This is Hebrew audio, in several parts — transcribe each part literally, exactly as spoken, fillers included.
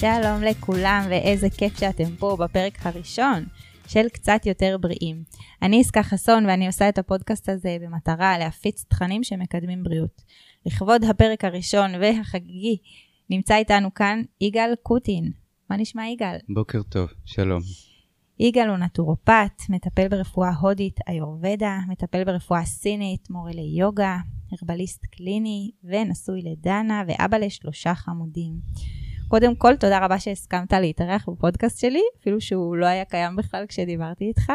שלום לכולם ואיזה כיף שאתם פה בפרק הראשון של קצת יותר בריאים. אני יגאל חסון ואני עושה את הפודקאסט הזה במטרה להפיץ תכנים שמקדמים בריאות. לכבוד הפרק הראשון והחגיגי נמצא איתנו כאן יגאל קוטין. מה נשמע יגאל? בוקר טוב, שלום. יגאל הוא נטורופט, מטפל ברפואה הודית, איורבדה, מטפל ברפואה סינית, מורה ליוגה, הרבליסט קליני ונשוי לדנה ואבא לשלושה חמודים. קודם כל, תודה רבה שהסכמת להתארח בפודקאסט שלי, אפילו שהוא לא היה קיים בכלל כשדיברתי איתך.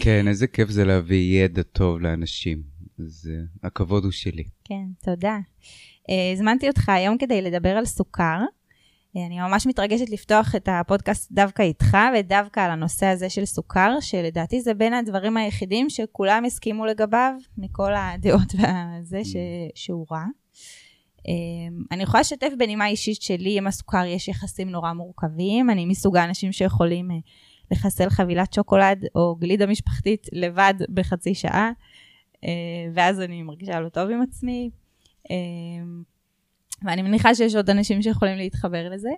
כן, איזה כיף זה להביא ידע טוב לאנשים. אז הכבוד הוא שלי. כן, תודה. הזמנתי אותך היום כדי לדבר על סוכר. אני ממש מתרגשת לפתוח את הפודקאסט דווקא איתך, ודווקא על הנושא הזה של סוכר, שלדעתי זה בין הדברים היחידים שכולם הסכימו לגביו, מכל הדעות והזה שהוא רע. אני יכולה לשתף בנימה אישית שלי, עם הסוכר יש יחסים נורא מורכבים, אני מסוג האנשים שיכולים לחסל חבילת שוקולד או גלידה משפחתית לבד בחצי שעה, ואז אני מרגישה לא טוב עם עצמי, ואני מניחה שיש עוד אנשים שיכולים להתחבר לזה,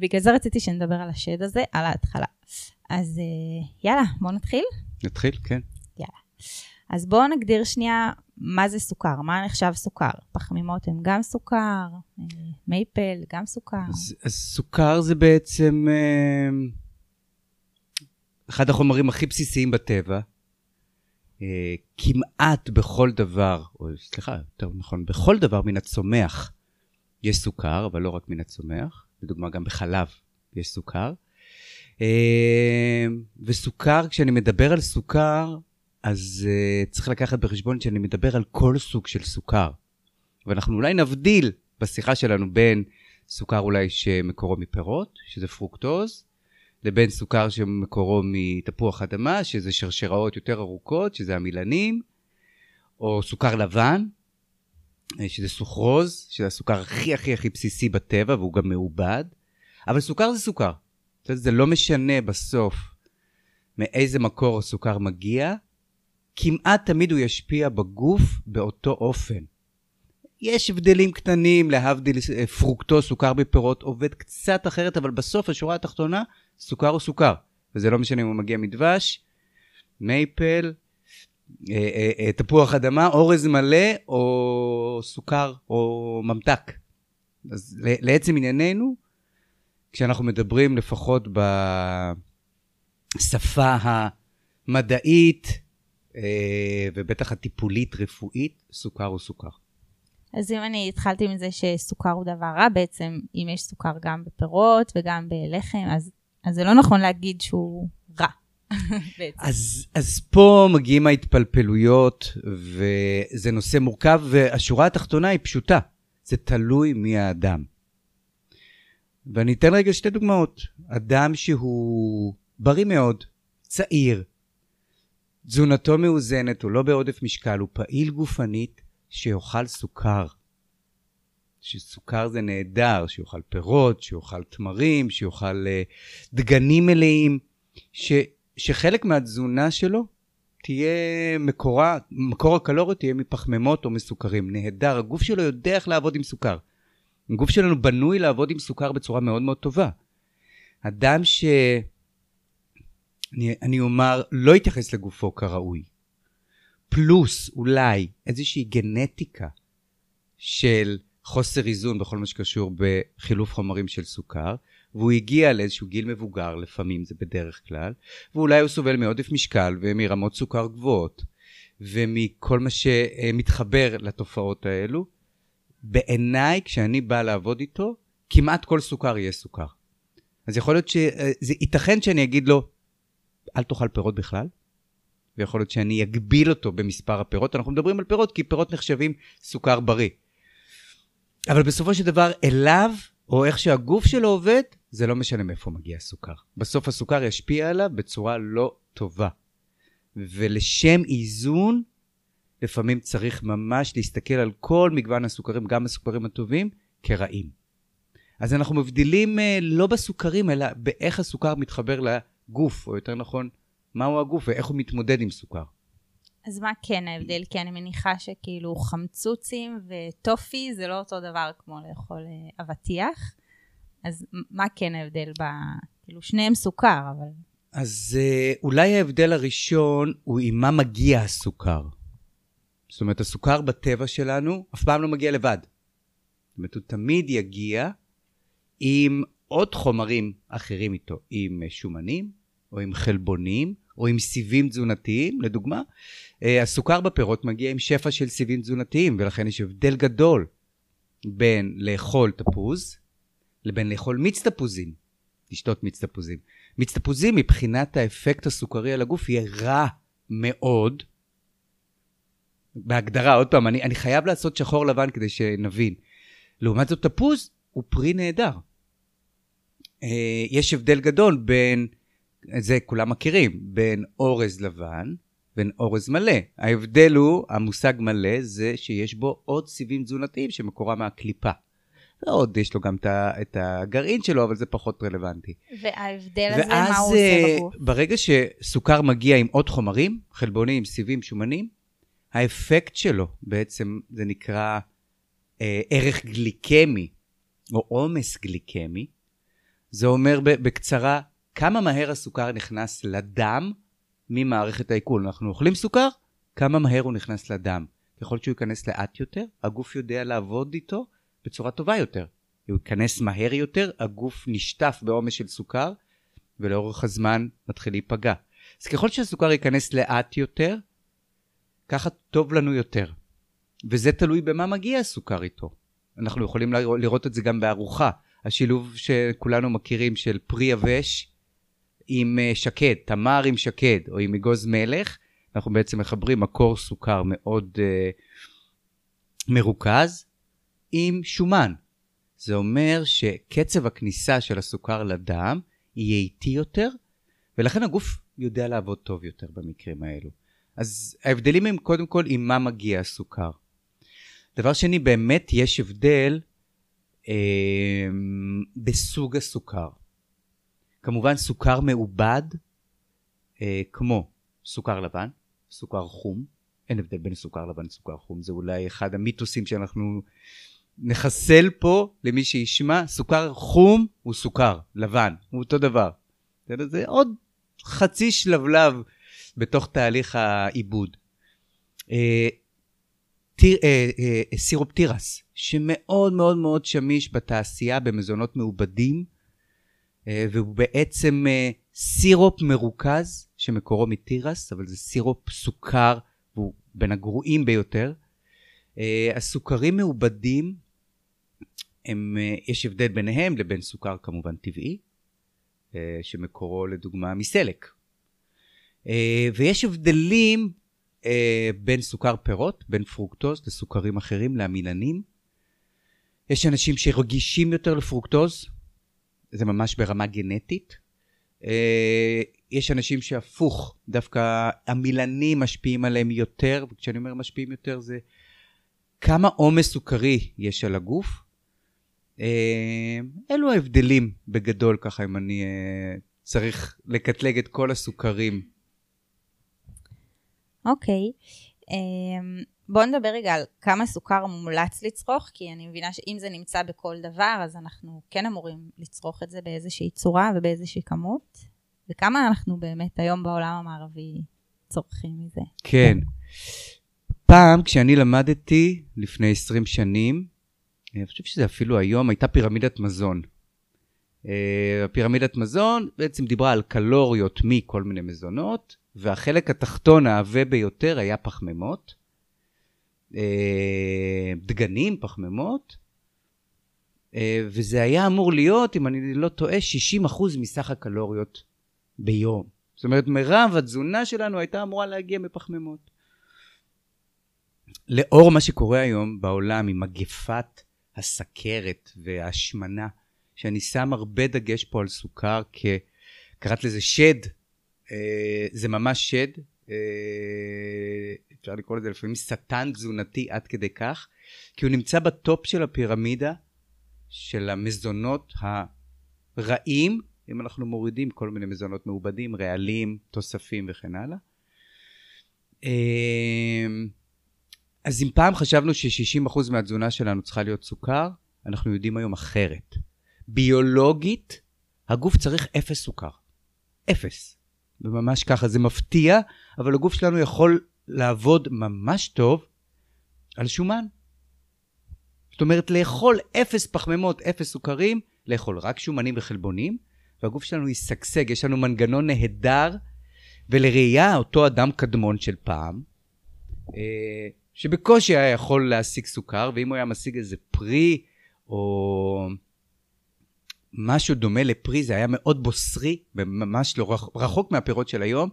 בגלל זה רציתי שנדבר על השד הזה, על ההתחלה. אז יאללה, בואו נתחיל. נתחיל, כן. יאללה. אז בואו נגדיר שנייה מה זה סוכר, מה נחשב סוכר. פחמימות הם גם סוכר, מייפל גם סוכר. אז, אז סוכר זה בעצם אחד החומרים הכי בסיסיים בטבע, כמעט בכל דבר, או סליחה, יותר נכון, בכל דבר מן הצומח יש סוכר, אבל לא רק מן הצומח, לדוגמה גם בחלב יש סוכר. וסוכר, כשאני מדבר על סוכר, אז uh, צריך לקחת בחשבון שאני מדבר על כל סוג של סוכר. ואנחנו אולי נבדיל בשיחה שלנו בין סוכר אולי שמקורו מפירות, שזה פרוקטוז, לבין סוכר שמקורו מתפוח אדמה, שזה שרשראות יותר ארוכות, שזה המילנים, או סוכר לבן, שזה סוכרוז, שזה הסוכר הכי הכי הכי בסיסי בטבע, והוא גם מעובד. אבל סוכר זה סוכר. זה לא משנה בסוף מאיזה מקור הסוכר מגיע, כמעט תמיד הוא ישפיע בגוף באותו אופן. יש הבדלים קטנים, להבדיל פרוקטוס, סוכר בפירות, עובד קצת אחרת, אבל בסוף השורה התחתונה, סוכר הוא סוכר. וזה לא משנה אם הוא מגיע מדבש, מייפל, תפוח אדמה, אורז מלא, או סוכר, או ממתק. אז לעצם ענייננו, כשאנחנו מדברים לפחות בשפה המדעית, ובטח הטיפולית רפואית, סוכר הוא סוכר. אז אם אני התחלתי מזה שסוכר הוא דבר רע, בעצם אם יש סוכר גם בפירות וגם בלחם, אז, אז זה לא נכון להגיד שהוא רע. אז, אז פה מגיעים ההתפלפלויות, וזה נושא מורכב, והשורה התחתונה היא פשוטה. זה תלוי מי האדם. ואני אתן רגע שתי דוגמאות. אדם שהוא בריא מאוד, צעיר, תזונתו מאוזנת, הוא לא בעודף משקל, הוא פעיל גופנית שיאכל סוכר. שסוכר זה נהדר, שיאכל פירות, שיאכל תמרים, שיאכל uh, דגנים מלאים, ש, שחלק מהתזונה שלו תהיה מקורה, מקור הקלוריות תהיה מפחממות או מסוכרים. נהדר, הגוף שלו יודע איך לעבוד עם סוכר. הגוף שלנו בנוי לעבוד עם סוכר בצורה מאוד מאוד טובה. אדם ש... אני, אני אומר, לא יתייחס לגופו כראוי. פלוס, אולי, איזושהי גנטיקה של חוסר איזון בכל מה שקשור בחילוף חומרים של סוכר, והוא הגיע לאיזשהו גיל מבוגר, לפעמים זה בדרך כלל, ואולי הוא סובל מעודף משקל ומרמות סוכר גבוהות, ומכל מה שמתחבר לתופעות האלו. בעיניי, כשאני בא לעבוד איתו, כמעט כל סוכר יהיה סוכר. אז יכול להיות שזה ייתכן שאני אגיד לו, אל תאכל פירות בכלל, ויכול להיות שאני אגביל אותו במספר הפירות. אנחנו מדברים על פירות, כי פירות נחשבים סוכר בריא. אבל בסופו של דבר, אליו, או איך שהגוף שלו עובד, זה לא משנה מאיפה מגיע הסוכר. בסוף הסוכר ישפיע עליו בצורה לא טובה. ולשם איזון, לפעמים צריך ממש להסתכל על כל מגוון הסוכרים, גם הסוכרים הטובים, כרעים. אז אנחנו מבדילים לא בסוכרים, אלא באיך הסוכר מתחבר ל... גוף, או יותר נכון, מהו הגוף ואיך הוא מתמודד עם סוכר. אז מה כן ההבדל? כי אני מניחה שכאילו חמצוצים וטופי זה לא אותו דבר כמו לאכול אבטיח, אז מה כן ההבדל ב... כאילו שניהם סוכר, אבל... אז אולי ההבדל הראשון הוא עם מה מגיע הסוכר. זאת אומרת, הסוכר בטבע שלנו אף פעם לא מגיע לבד. זאת אומרת, הוא תמיד יגיע עם עוד חומרים אחרים איתו, עם שומנים, או עם חלבונים, או עם סיבים תזונתיים, לדוגמה. הסוכר בפירות מגיע עם שפע של סיבים תזונתיים, ולכן יש הבדל גדול בין לאכול תפוז, לבין לאכול מיץ תפוזים, לשתות מיץ תפוזים. מיץ תפוזים מבחינת האפקט הסוכרי על הגוף יהיה רע מאוד, בהגדרה, עוד פעם, אני, אני חייב לעשות שחור לבן כדי שנבין. לעומת זאת, תפוז הוא פרי נהדר. יש הבדל גדול בין, זה כולם מכירים, בין אורז לבן, בין אורז מלא. ההבדל הוא, המושג מלא, זה שיש בו עוד סיבים תזונתיים שמקורה מהקליפה. עוד יש לו גם את הגרעין שלו, אבל זה פחות רלוונטי. וההבדל הזה, מה הוא עושה בגוף? ואז ברגע שסוכר מגיע עם עוד חומרים, חלבונים, סיבים, שומנים, האפקט שלו בעצם זה נקרא אה, ערך גליקמי, או עומס גליקמי. זה אומר בקצרה, כמה מהר הסוכר נכנס לדם ממערכת העיכול. אנחנו אוכלים סוכר, כמה מהר הוא נכנס לדם. ככל שהוא ייכנס לאט יותר, הגוף יודע לעבוד איתו בצורה טובה יותר. הוא ייכנס מהר יותר, הגוף נשטף בעומס של סוכר, ולאורך הזמן מתחיל להיפגע. אז ככל שהסוכר ייכנס לאט יותר, ככה טוב לנו יותר. וזה תלוי במה מגיע הסוכר איתו. אנחנו יכולים לראות את זה גם בארוחה. השילוב שכולנו מכירים של פרי יבש עם שקד, תמר עם שקד, או עם אגוז מלך, אנחנו בעצם מחברים מקור סוכר מאוד uh, מרוכז, עם שומן. זה אומר שקצב הכניסה של הסוכר לדם יהיה איטי יותר, ולכן הגוף יודע לעבוד טוב יותר במקרים האלו. אז ההבדלים הם קודם כל עם מה מגיע הסוכר. דבר שני, באמת יש הבדל אה, בסוג הסוכר. כמובן סוכר מעובד, אה, כמו סוכר לבן, סוכר חום. אין הבדל בין סוכר לבן לסוכר חום. זה אולי אחד המיתוסים שאנחנו נחסל פה למי שישמע. סוכר חום הוא סוכר לבן, הוא אותו דבר. זה עוד חצי שלב-לב בתוך תהליך העיבוד. סירופ תירס, שמאוד מאוד מאוד שמיש בתעשייה במזונות מעובדים, והוא בעצם סירופ מרוכז שמקורו מתירס, אבל זה סירופ סוכר, והוא בין הגרועים ביותר. הסוכרים מעובדים, יש הבדל ביניהם לבין סוכר כמובן טבעי, שמקורו לדוגמה מסלק. ויש הבדלים בין סוכר פירות, בין פרוקטוז לסוכרים אחרים, לאמילנים. יש אנשים שרגישים יותר לפרוקטוז, זה ממש ברמה גנטית. יש אנשים שהפוך, דווקא המילנים משפיעים עליהם יותר, וכשאני אומר משפיעים יותר זה כמה עומס סוכרי יש על הגוף. אלו ההבדלים בגדול, ככה אם אני צריך לקטלג את כל הסוכרים. אוקיי, בואו נדבר רגע על כמה סוכר מומלץ לצרוך, כי אני מבינה שאם זה נמצא בכל דבר, אז אנחנו כן אמורים לצרוך את זה באיזושהי צורה ובאיזושהי כמות. וכמה אנחנו באמת היום בעולם המערבי צורכים מזה? כן. פעם, כשאני למדתי לפני עשרים שנים, אני חושב שזה אפילו היום, הייתה פירמידת מזון. הפירמידת מזון בעצם דיברה על קלוריות מכל מיני מזונות, והחלק התחתון העווה ביותר היה פחמימות, דגנים, פחמימות, וזה היה אמור להיות, אם אני לא טועה, שישים אחוז מסך הקלוריות ביום. זאת אומרת, מרב התזונה שלנו הייתה אמורה להגיע מפחמימות. לאור מה שקורה היום בעולם עם מגפת הסכרת וההשמנה, שאני שם הרבה דגש פה על סוכר, קראת לזה שד, זה ממש שד, אפשר לקרוא לזה לפעמים סטן תזונתי עד כדי כך, כי הוא נמצא בטופ של הפירמידה, של המזונות הרעים, אם אנחנו מורידים כל מיני מזונות מעובדים, רעלים, תוספים וכן הלאה. אז אם פעם חשבנו ש-שישים אחוז מהתזונה שלנו צריכה להיות סוכר, אנחנו יודעים היום אחרת. ביולוגית, הגוף צריך אפס סוכר. אפס. וממש ככה, זה מפתיע, אבל הגוף שלנו יכול לעבוד ממש טוב על שומן. זאת אומרת, לאכול אפס פחמימות, אפס סוכרים, לאכול רק שומנים וחלבונים, והגוף שלנו יסגסג, יש לנו מנגנון נהדר, ולראייה אותו אדם קדמון של פעם, שבקושי היה יכול להשיג סוכר, ואם הוא היה משיג איזה פרי, או משהו דומה לפרי, זה היה מאוד בוסרי, וממש לא רחוק מהפירות של היום,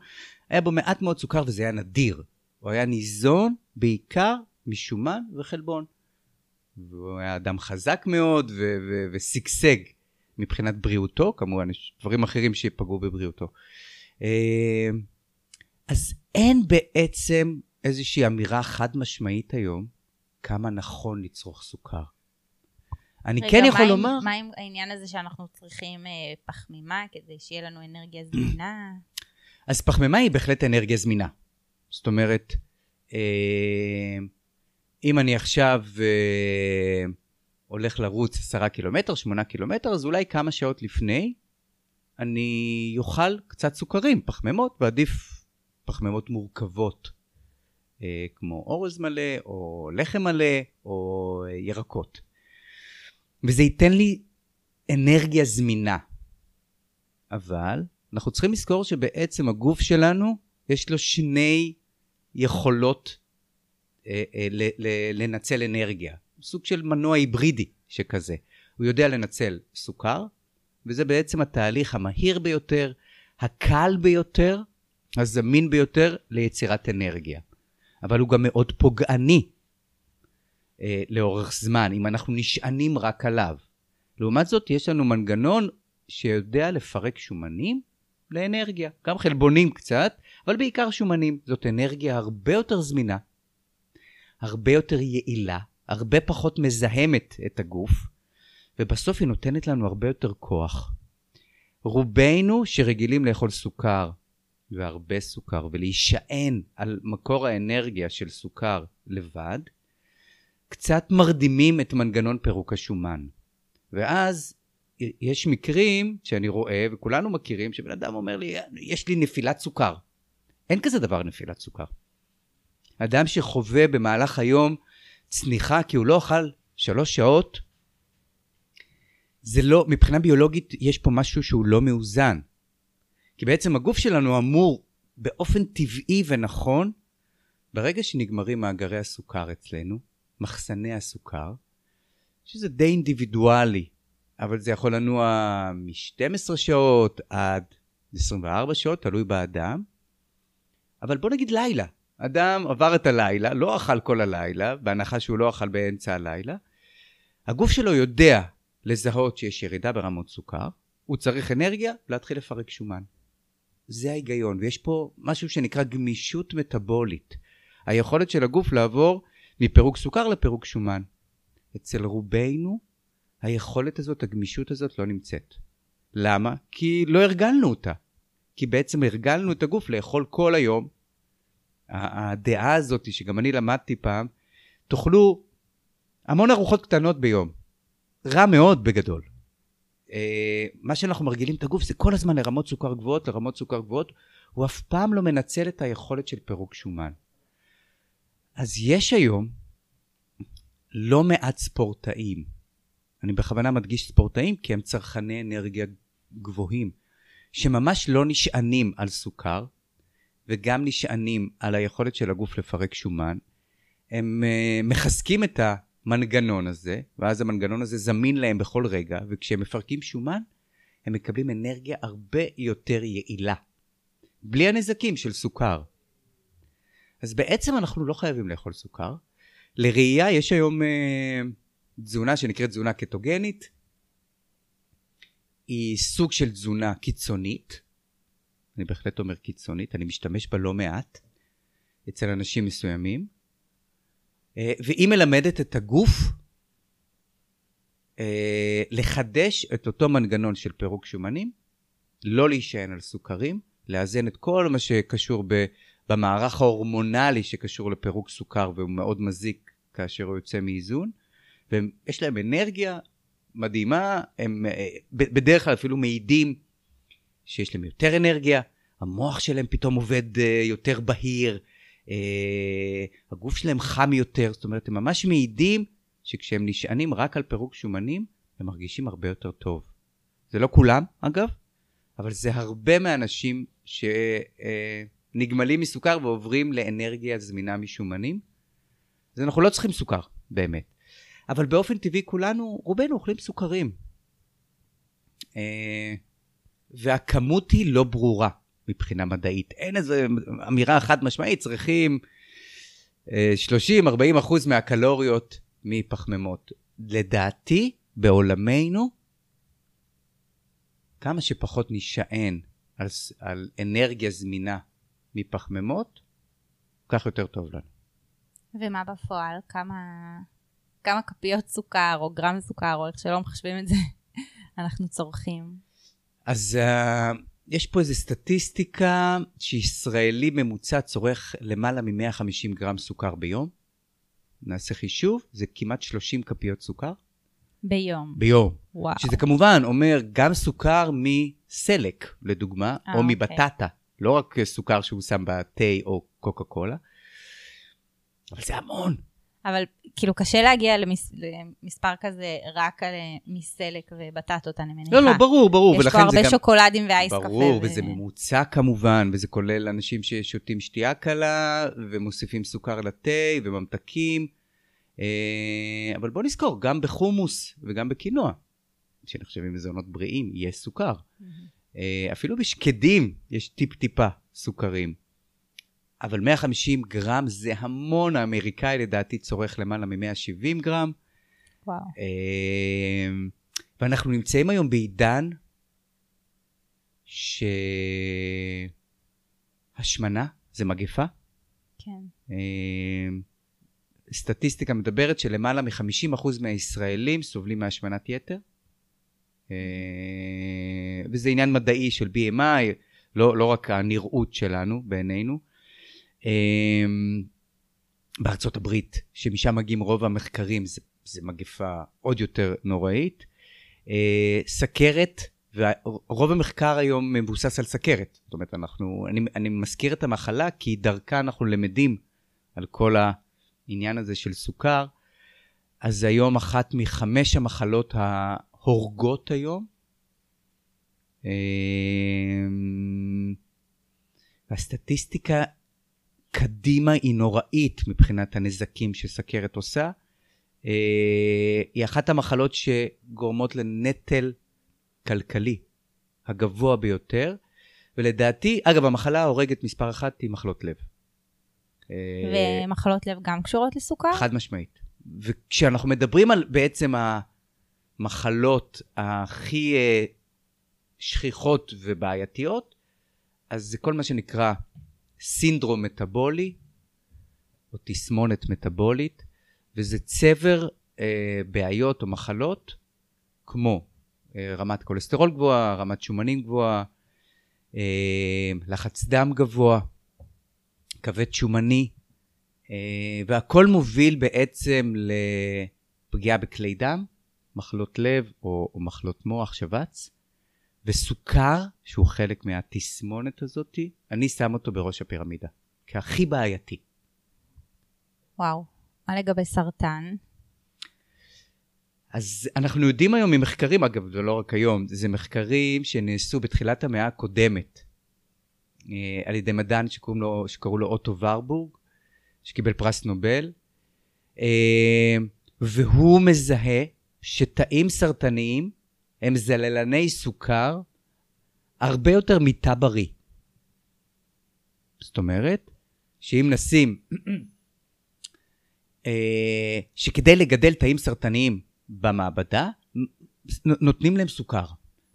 היה בו מעט מאוד סוכר, וזה היה נדיר. הוא היה ניזון בעיקר משומן וחלבון. והוא היה אדם חזק מאוד, ו- ו- וסגסג מבחינת בריאותו, כמובן, דברים אחרים שיפגעו בבריאותו. אז אין בעצם איזושהי אמירה חד משמעית היום, כמה נכון לצרוך סוכר. אני רגע, כן יכול מה לומר... מה עם העניין הזה שאנחנו צריכים אה, פחמימה, כדי שיהיה לנו אנרגיה זמינה? אז פחמימה היא בהחלט אנרגיה זמינה. זאת אומרת, אה, אם אני עכשיו אה, הולך לרוץ עשרה קילומטר, שמונה קילומטר, אז אולי כמה שעות לפני, אני יוכל קצת סוכרים, פחמימות, ועדיף פחמימות מורכבות, אה, כמו אורז מלא, או לחם מלא, או אה, ירקות. וזה ייתן לי אנרגיה זמינה. אבל אנחנו צריכים לזכור שבעצם הגוף שלנו, יש לו שני יכולות אה, אה, ל- ל- לנצל אנרגיה. סוג של מנוע היברידי שכזה. הוא יודע לנצל סוכר, וזה בעצם התהליך המהיר ביותר, הקל ביותר, הזמין ביותר ליצירת אנרגיה. אבל הוא גם מאוד פוגעני. לאורך זמן, אם אנחנו נשענים רק עליו. לעומת זאת, יש לנו מנגנון שיודע לפרק שומנים לאנרגיה. גם חלבונים קצת, אבל בעיקר שומנים. זאת אנרגיה הרבה יותר זמינה, הרבה יותר יעילה, הרבה פחות מזהמת את הגוף, ובסוף היא נותנת לנו הרבה יותר כוח. רובנו שרגילים לאכול סוכר, והרבה סוכר, ולהישען על מקור האנרגיה של סוכר לבד, קצת מרדימים את מנגנון פירוק השומן. ואז יש מקרים שאני רואה, וכולנו מכירים, שבן אדם אומר לי, יש לי נפילת סוכר. אין כזה דבר נפילת סוכר. אדם שחווה במהלך היום צניחה, כי הוא לא אכל שלוש שעות, זה לא, מבחינה ביולוגית יש פה משהו שהוא לא מאוזן. כי בעצם הגוף שלנו אמור, באופן טבעי ונכון, ברגע שנגמרים מאגרי הסוכר אצלנו, מחסני הסוכר, שזה די אינדיבידואלי, אבל זה יכול לנוע מ-שתים עשרה שעות עד עשרים וארבע שעות, תלוי באדם. אבל בוא נגיד לילה. אדם עבר את הלילה, לא אכל כל הלילה, בהנחה שהוא לא אכל באמצע הלילה. הגוף שלו יודע לזהות שיש ירידה ברמות סוכר, הוא צריך אנרגיה להתחיל לפרק שומן. זה ההיגיון, ויש פה משהו שנקרא גמישות מטבולית. היכולת של הגוף לעבור מפירוק סוכר לפירוק שומן. אצל רובנו, היכולת הזאת, הגמישות הזאת לא נמצאת. למה? כי לא הרגלנו אותה. כי בעצם הרגלנו את הגוף לאכול כל היום. הדעה הזאת, שגם אני למדתי פעם, תאכלו המון ארוחות קטנות ביום. רע מאוד בגדול. מה שאנחנו מרגילים את הגוף, זה כל הזמן לרמות סוכר גבוהות, לרמות סוכר גבוהות. הוא אף פעם לא מנצל את היכולת של פירוק שומן. אז יש היום לא מעט ספורטאים, אני בכוונה מדגיש ספורטאים כי הם צרכני אנרגיה גבוהים, שממש לא נשענים על סוכר, וגם נשענים על היכולת של הגוף לפרק שומן, הם uh, מחזקים את המנגנון הזה, ואז המנגנון הזה זמין להם בכל רגע, וכשהם מפרקים שומן, הם מקבלים אנרגיה הרבה יותר יעילה, בלי הנזקים של סוכר. אז בעצם אנחנו לא חייבים לאכול סוכר. לראייה יש היום אה, תזונה שנקראת תזונה קטוגנית. היא סוג של תזונה קיצונית. אני בהחלט אומר קיצונית, אני משתמש בה לא מעט. אצל אנשים מסוימים. אה, והיא מלמדת את הגוף אה, לחדש את אותו מנגנון של פירוק שומנים. לא להישען על סוכרים. לאזן את כל מה שקשור ב... במערך ההורמונלי שקשור לפירוק סוכר, והוא מאוד מזיק כאשר הוא יוצא מאיזון, ויש להם אנרגיה מדהימה, הם בדרך כלל אפילו מעידים שיש להם יותר אנרגיה, המוח שלהם פתאום עובד יותר בהיר, הגוף שלהם חם יותר, זאת אומרת, הם ממש מעידים שכשהם נשענים רק על פירוק שומנים, הם מרגישים הרבה יותר טוב. זה לא כולם, אגב, אבל זה הרבה מהאנשים שנגמלים מסוכר ועוברים לאנרגיה זמינה משומנים. אז אנחנו לא צריכים סוכר, באמת. אבל באופן טבעי כולנו, רובנו אוכלים סוכרים. והכמות היא לא ברורה מבחינה מדעית. אין איזו אמירה חד משמעית, צריכים שלושים עד ארבעים אחוז מהקלוריות מפחממות. לדעתי, בעולמנו, כמה שפחות נשען על, על אנרגיה זמינה מפחממות, כך יותר טוב לנו. ומה בפועל? כמה, כמה כפיות סוכר או גרם סוכר או איך שלא מחשבים את זה אנחנו צורכים? אז uh, יש פה איזו סטטיסטיקה שישראלי ממוצע צורך למעלה מ-מאה וחמישים גרם סוכר ביום. נעשה חישוב, זה כמעט שלושים כפיות סוכר. ביום. ביום. וואו. שזה כמובן אומר גם סוכר מסלק, לדוגמה, אה, או מבטטה. לא רק סוכר שהוא שם בתי או קוקה קולה. אבל זה המון. אבל כאילו קשה להגיע למס... למספר כזה רק על מסלק ובטטות, אני מניחה. לא, לא, ברור, ברור. יש פה הרבה גם... שוקולדים ואייס ברור, קפה. ברור, וזה ו... ממוצע כמובן, וזה כולל אנשים ששותים שתייה קלה, ומוסיפים סוכר לתי וממתקים. אבל בוא נזכור, גם בחומוס וגם בקינוע, שנחשבים מזונות בריאים, יש סוכר. אפילו בשקדים יש טיפ-טיפה סוכרים. אבל מאה וחמישים גרם זה המון. האמריקאי לדעתי צורך למעלה מ-מאה ושבעים גרם. וואו. ואנחנו נמצאים היום בעידן שהשמנה זה מגפה. כן. סטטיסטיקה מדברת שלמעלה מ-חמישים אחוז מהישראלים סובלים מהשמנת יתר. וזה עניין מדעי של בי אם איי, לא, לא רק הנראות שלנו בעינינו. בארצות הברית, שמשם מגיעים רוב המחקרים, זה, זה מגפה עוד יותר נוראית. סכרת, ורוב המחקר היום מבוסס על סכרת. זאת אומרת, אנחנו, אני, אני מזכיר את המחלה, כי דרכה אנחנו למדים על כל ה... העניין הזה של סוכר. אז היום אחת מחמש המחלות ההורגות היום. והסטטיסטיקה קדימה היא נוראית מבחינת הנזקים שסכרת עושה. היא אחת המחלות שגורמות לנטל כלכלי הגבוה ביותר. ולדעתי, אגב, המחלה ההורגת מספר אחת היא מחלות לב. ומחלות לב גם קשורות לסוכר? חד משמעית. וכשאנחנו מדברים על בעצם המחלות הכי שכיחות ובעייתיות, אז זה כל מה שנקרא סינדרום מטאבולי, או תסמונת מטאבולית, וזה צבר בעיות או מחלות, כמו רמת קולסטרול גבוהה, רמת שומנים גבוהה, לחץ דם גבוה, כבד שומני, והכל מוביל בעצם לפגיעה בכלי דם, מחלות לב או, או מחלות מוח, שבץ, וסוכר, שהוא חלק מהתסמונת הזאת, אני שם אותו בראש הפירמידה, כהכי בעייתי. וואו, מה לגבי סרטן? אז אנחנו יודעים היום ממחקרים, אגב, ולא רק היום, זה מחקרים שנעשו בתחילת המאה הקודמת, על ידי מדען שקוראים לו, שקראו לו אוטו ורבורג, שקיבל פרס נובל, והוא מזהה שתאים סרטניים הם זללני סוכר הרבה יותר מתא בריא. זאת אומרת, שאם נשים, שכדי לגדל תאים סרטניים במעבדה, נותנים להם סוכר,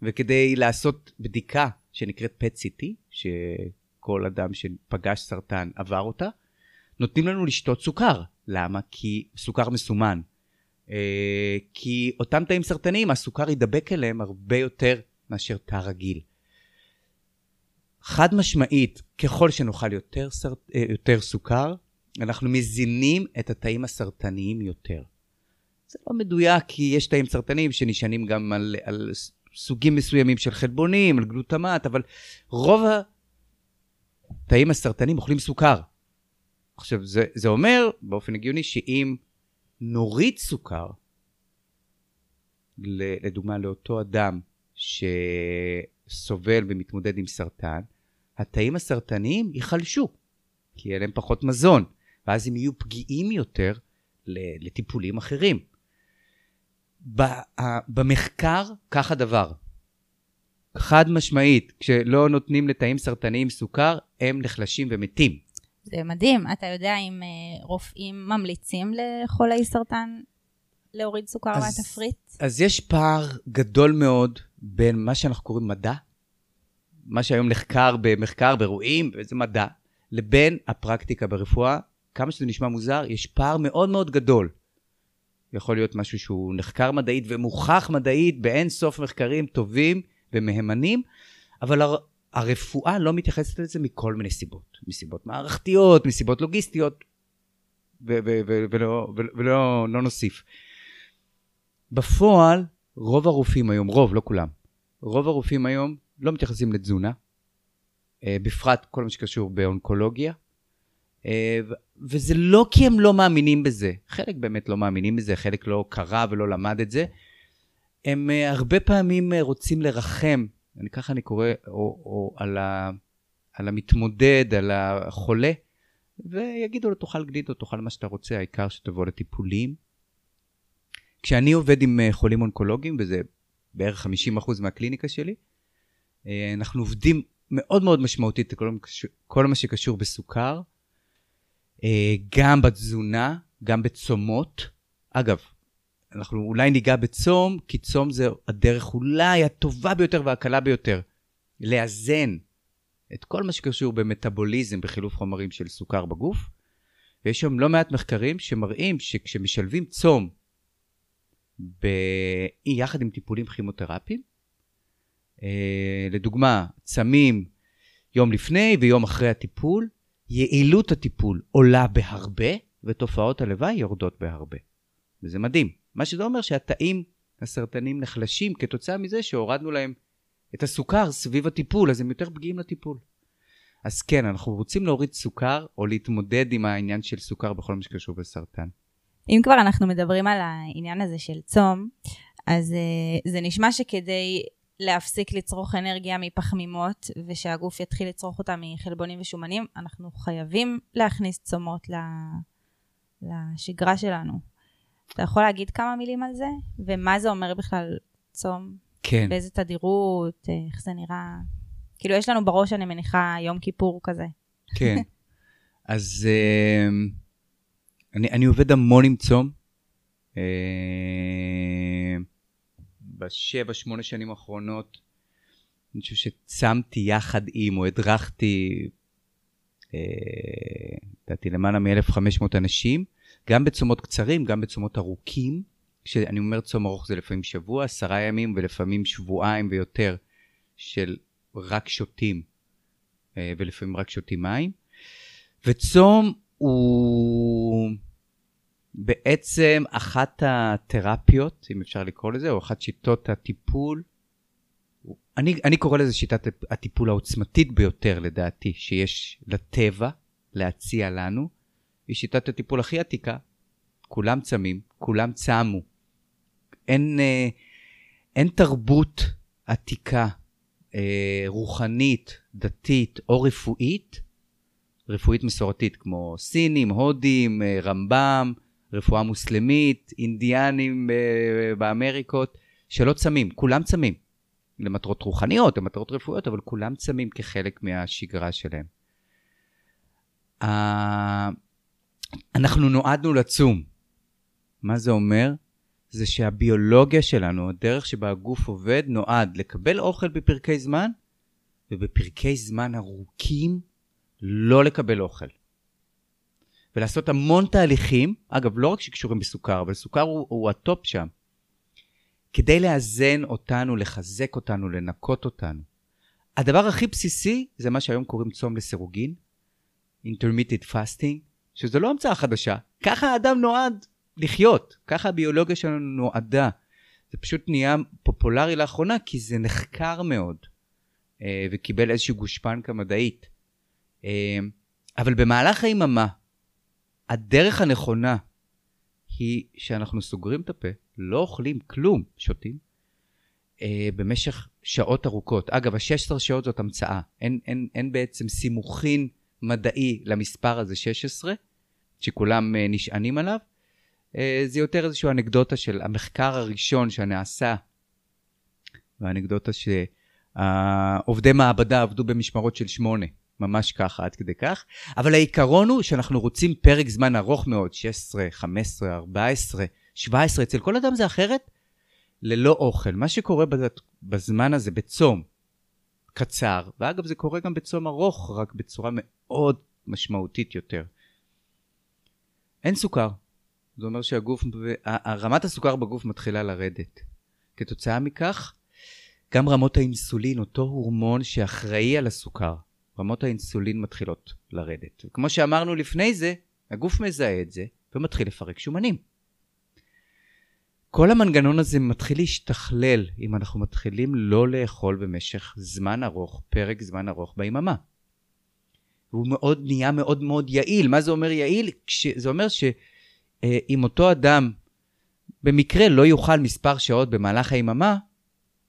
וכדי לעשות בדיקה, שנקראת פט-סיטי, שכל אדם שפגש סרטן עבר אותה, נותנים לנו לשתות סוכר. למה? כי סוכר מסומן. כי אותם תאים סרטניים, הסוכר ידבק אליהם הרבה יותר מאשר תא רגיל. חד משמעית, ככל שנאכל יותר, סרט... יותר סוכר, אנחנו מזינים את התאים הסרטניים יותר. זה לא מדויק, כי יש תאים סרטנים שנשענים גם על, על סוגים מסוימים של חלבונים, על גלוטמט, אבל רוב התאים הסרטנים אוכלים סוכר. עכשיו, זה, זה אומר באופן הגיוני שאם נוריד סוכר, לדוגמה לאותו אדם שסובל ומתמודד עם סרטן, התאים הסרטניים יחלשו, כי יהיה להם פחות מזון, ואז הם יהיו פגיעים יותר לטיפולים אחרים. במחקר, כך הדבר. חד משמעית, כשלא נותנים לתאים סרטניים סוכר, הם נחלשים ומתים. זה מדהים. אתה יודע אם רופאים ממליצים לחולי סרטן להוריד סוכר מהתפריט? אז יש פער גדול מאוד בין מה שאנחנו קוראים מדע, מה שהיום נחקר במחקר, ברואים, וזה מדע, לבין הפרקטיקה ברפואה. כמה שזה נשמע מוזר, יש פער מאוד מאוד גדול. יכול להיות משהו שהוא נחקר מדעית ומוכח מדעית, באין סוף מחקרים טובים ומהימנים, אבל הרפואה לא מתייחסת לזה מכל מיני סיבות. מסיבות מערכתיות, מסיבות לוגיסטיות, ו- ו- ו- ולא, ולא, ולא לא נוסיף. בפועל, רוב הרופאים היום, רוב, לא כולם, רוב הרופאים היום לא מתייחסים לתזונה, בפרט כל מה שקשור באונקולוגיה, וזה לא כי הם לא מאמינים בזה, חלק באמת לא מאמינים בזה, חלק לא קרא ולא למד את זה, הם הרבה פעמים רוצים לרחם, אני ככה אני קורא, או, או על, ה, על המתמודד, על החולה, ויגידו לו תאכל גלידו, תאכל מה שאתה רוצה, העיקר שתבוא לטיפולים. כשאני עובד עם חולים אונקולוגיים, וזה בערך חמישים אחוז מהקליניקה שלי, אנחנו עובדים מאוד מאוד משמעותית, כל מה שקשור בסוכר, גם בתזונה, גם בצומות. אגב, אנחנו אולי ניגע בצום, כי צום זה הדרך אולי הטובה ביותר והקלה ביותר, לאזן את כל מה שקשור במטאבוליזם, בחילוף חומרים של סוכר בגוף. ויש שם לא מעט מחקרים שמראים שכשמשלבים צום, ב... יחד עם טיפולים כימותרפיים, לדוגמה, צמים יום לפני ויום אחרי הטיפול, יעילות הטיפול עולה בהרבה, ותופעות הלוואי יורדות בהרבה. וזה מדהים. מה שזה אומר שהתאים הסרטנים נחלשים כתוצאה מזה שהורדנו להם את הסוכר סביב הטיפול, אז הם יותר פגיעים לטיפול. אז כן, אנחנו רוצים להוריד סוכר, או להתמודד עם העניין של סוכר בכל מה שקשור בסרטן. אם כבר אנחנו מדברים על העניין הזה של צום, אז זה נשמע שכדי להפסיק לצרוך אנרגיה מפחמימות, ושהגוף יתחיל לצרוך אותה מחלבונים ושומנים, אנחנו חייבים להכניס צומות לשגרה שלנו. אתה יכול להגיד כמה מילים על זה? ומה זה אומר בכלל צום? כן. באיזה תדירות? איך זה נראה? כאילו יש לנו בראש, אני מניחה, יום כיפור כזה. כן. אז אני, אני עובד המון עם צום. בשבע, שמונה שנים האחרונות, אני חושב שצמתי יחד עם, או הדרכתי, דעתי למעלה מ-אלף וחמש מאות אנשים, גם בצומות קצרים, גם בצומות ארוכים, כשאני אומר צום ארוך זה לפעמים שבוע, עשרה ימים, ולפעמים שבועיים ויותר, של רק שותים, ולפעמים רק שותים מים, וצום הוא בעצם אחת התרפיות, אם אפשר לקרוא לזה, או אחת שיטות הטיפול, אני, אני קורא לזה שיטת הטיפול העוצמתית ביותר, לדעתי, שיש לטבע להציע לנו, היא שיטת הטיפול הכי עתיקה, כולם צמים, כולם צמו, אין, אין תרבות עתיקה, רוחנית, דתית או רפואית, רפואית מסורתית כמו סינים, הודים, רמב"ם, רפואה מוסלמית, אינדיאנים באמריקות, שלא צמים, כולם צמים. למטרות רוחניות, למטרות רפואיות, אבל כולם צמים כחלק מהשגרה שלהם. אנחנו נועדנו לצום. מה זה אומר? זה שהביולוגיה שלנו, הדרך שבה הגוף עובד, נועד לקבל אוכל בפרקי זמן, ובפרקי זמן ארוכים לא לקבל אוכל. ולעשות המון תהליכים, אגב, לא רק שקשורים בסוכר, אבל סוכר הוא, הוא הטופ שם, כדי לאזן אותנו, לחזק אותנו, לנקות אותנו. הדבר הכי בסיסי, זה מה שהיום קוראים צום לסירוגין, Intermittent Fasting, שזה לא המצאה חדשה. ככה האדם נועד לחיות. ככה הביולוגיה שלנו נועדה. זה פשוט נהיה פופולרי לאחרונה, כי זה נחקר מאוד, וקיבל איזושהי גושפנקה מדעית. אבל במהלך היממה, הדרך הנכונה היא שאנחנו סוגרים את הפה, לא אוכלים כלום, שותים, במשך שעות ארוכות. אגב, ה-שש עשרה שעות זאת המצאה. אין, אין, אין בעצם סימוכין מדעי למספר הזה שש עשרה, שכולם נשענים עליו. זה יותר איזושהי אנקדוטה של המחקר הראשון שנעשה, והאנקדוטה שעובדי מעבדה עבדו במשמרות של שמונה, ממש ככה, עד כדי כך. אבל העיקרון הוא שאנחנו רוצים פרק זמן ארוך מאוד, שש עשרה, חמש עשרה, ארבע עשרה, שבע עשרה, אצל כל אדם זה אחרת, ללא אוכל. מה שקורה בזמן הזה, בצום קצר, ואגב זה קורה גם בצום ארוך, רק בצורה מאוד משמעותית יותר. אין סוכר. זה אומר שהגוף, רמת הסוכר בגוף מתחילה לרדת. כתוצאה מכך, גם רמות האינסולין, אותו הורמון שאחראי על הסוכר, רמות האינסולין מתחילות לרדת. כמו שאמרנו לפני זה, הגוף מזהה את זה ומתחיל לפרק שומנים. כל המנגנון הזה מתחיל להשתכלל אם אנחנו מתחילים לא לאכול במשך זמן ארוך, פרק זמן ארוך ביממה. הוא מאוד, נהיה מאוד מאוד יעיל. מה זה אומר יעיל? זה אומר שאם אותו אדם במקרה לא יאכל מספר שעות במהלך היממה,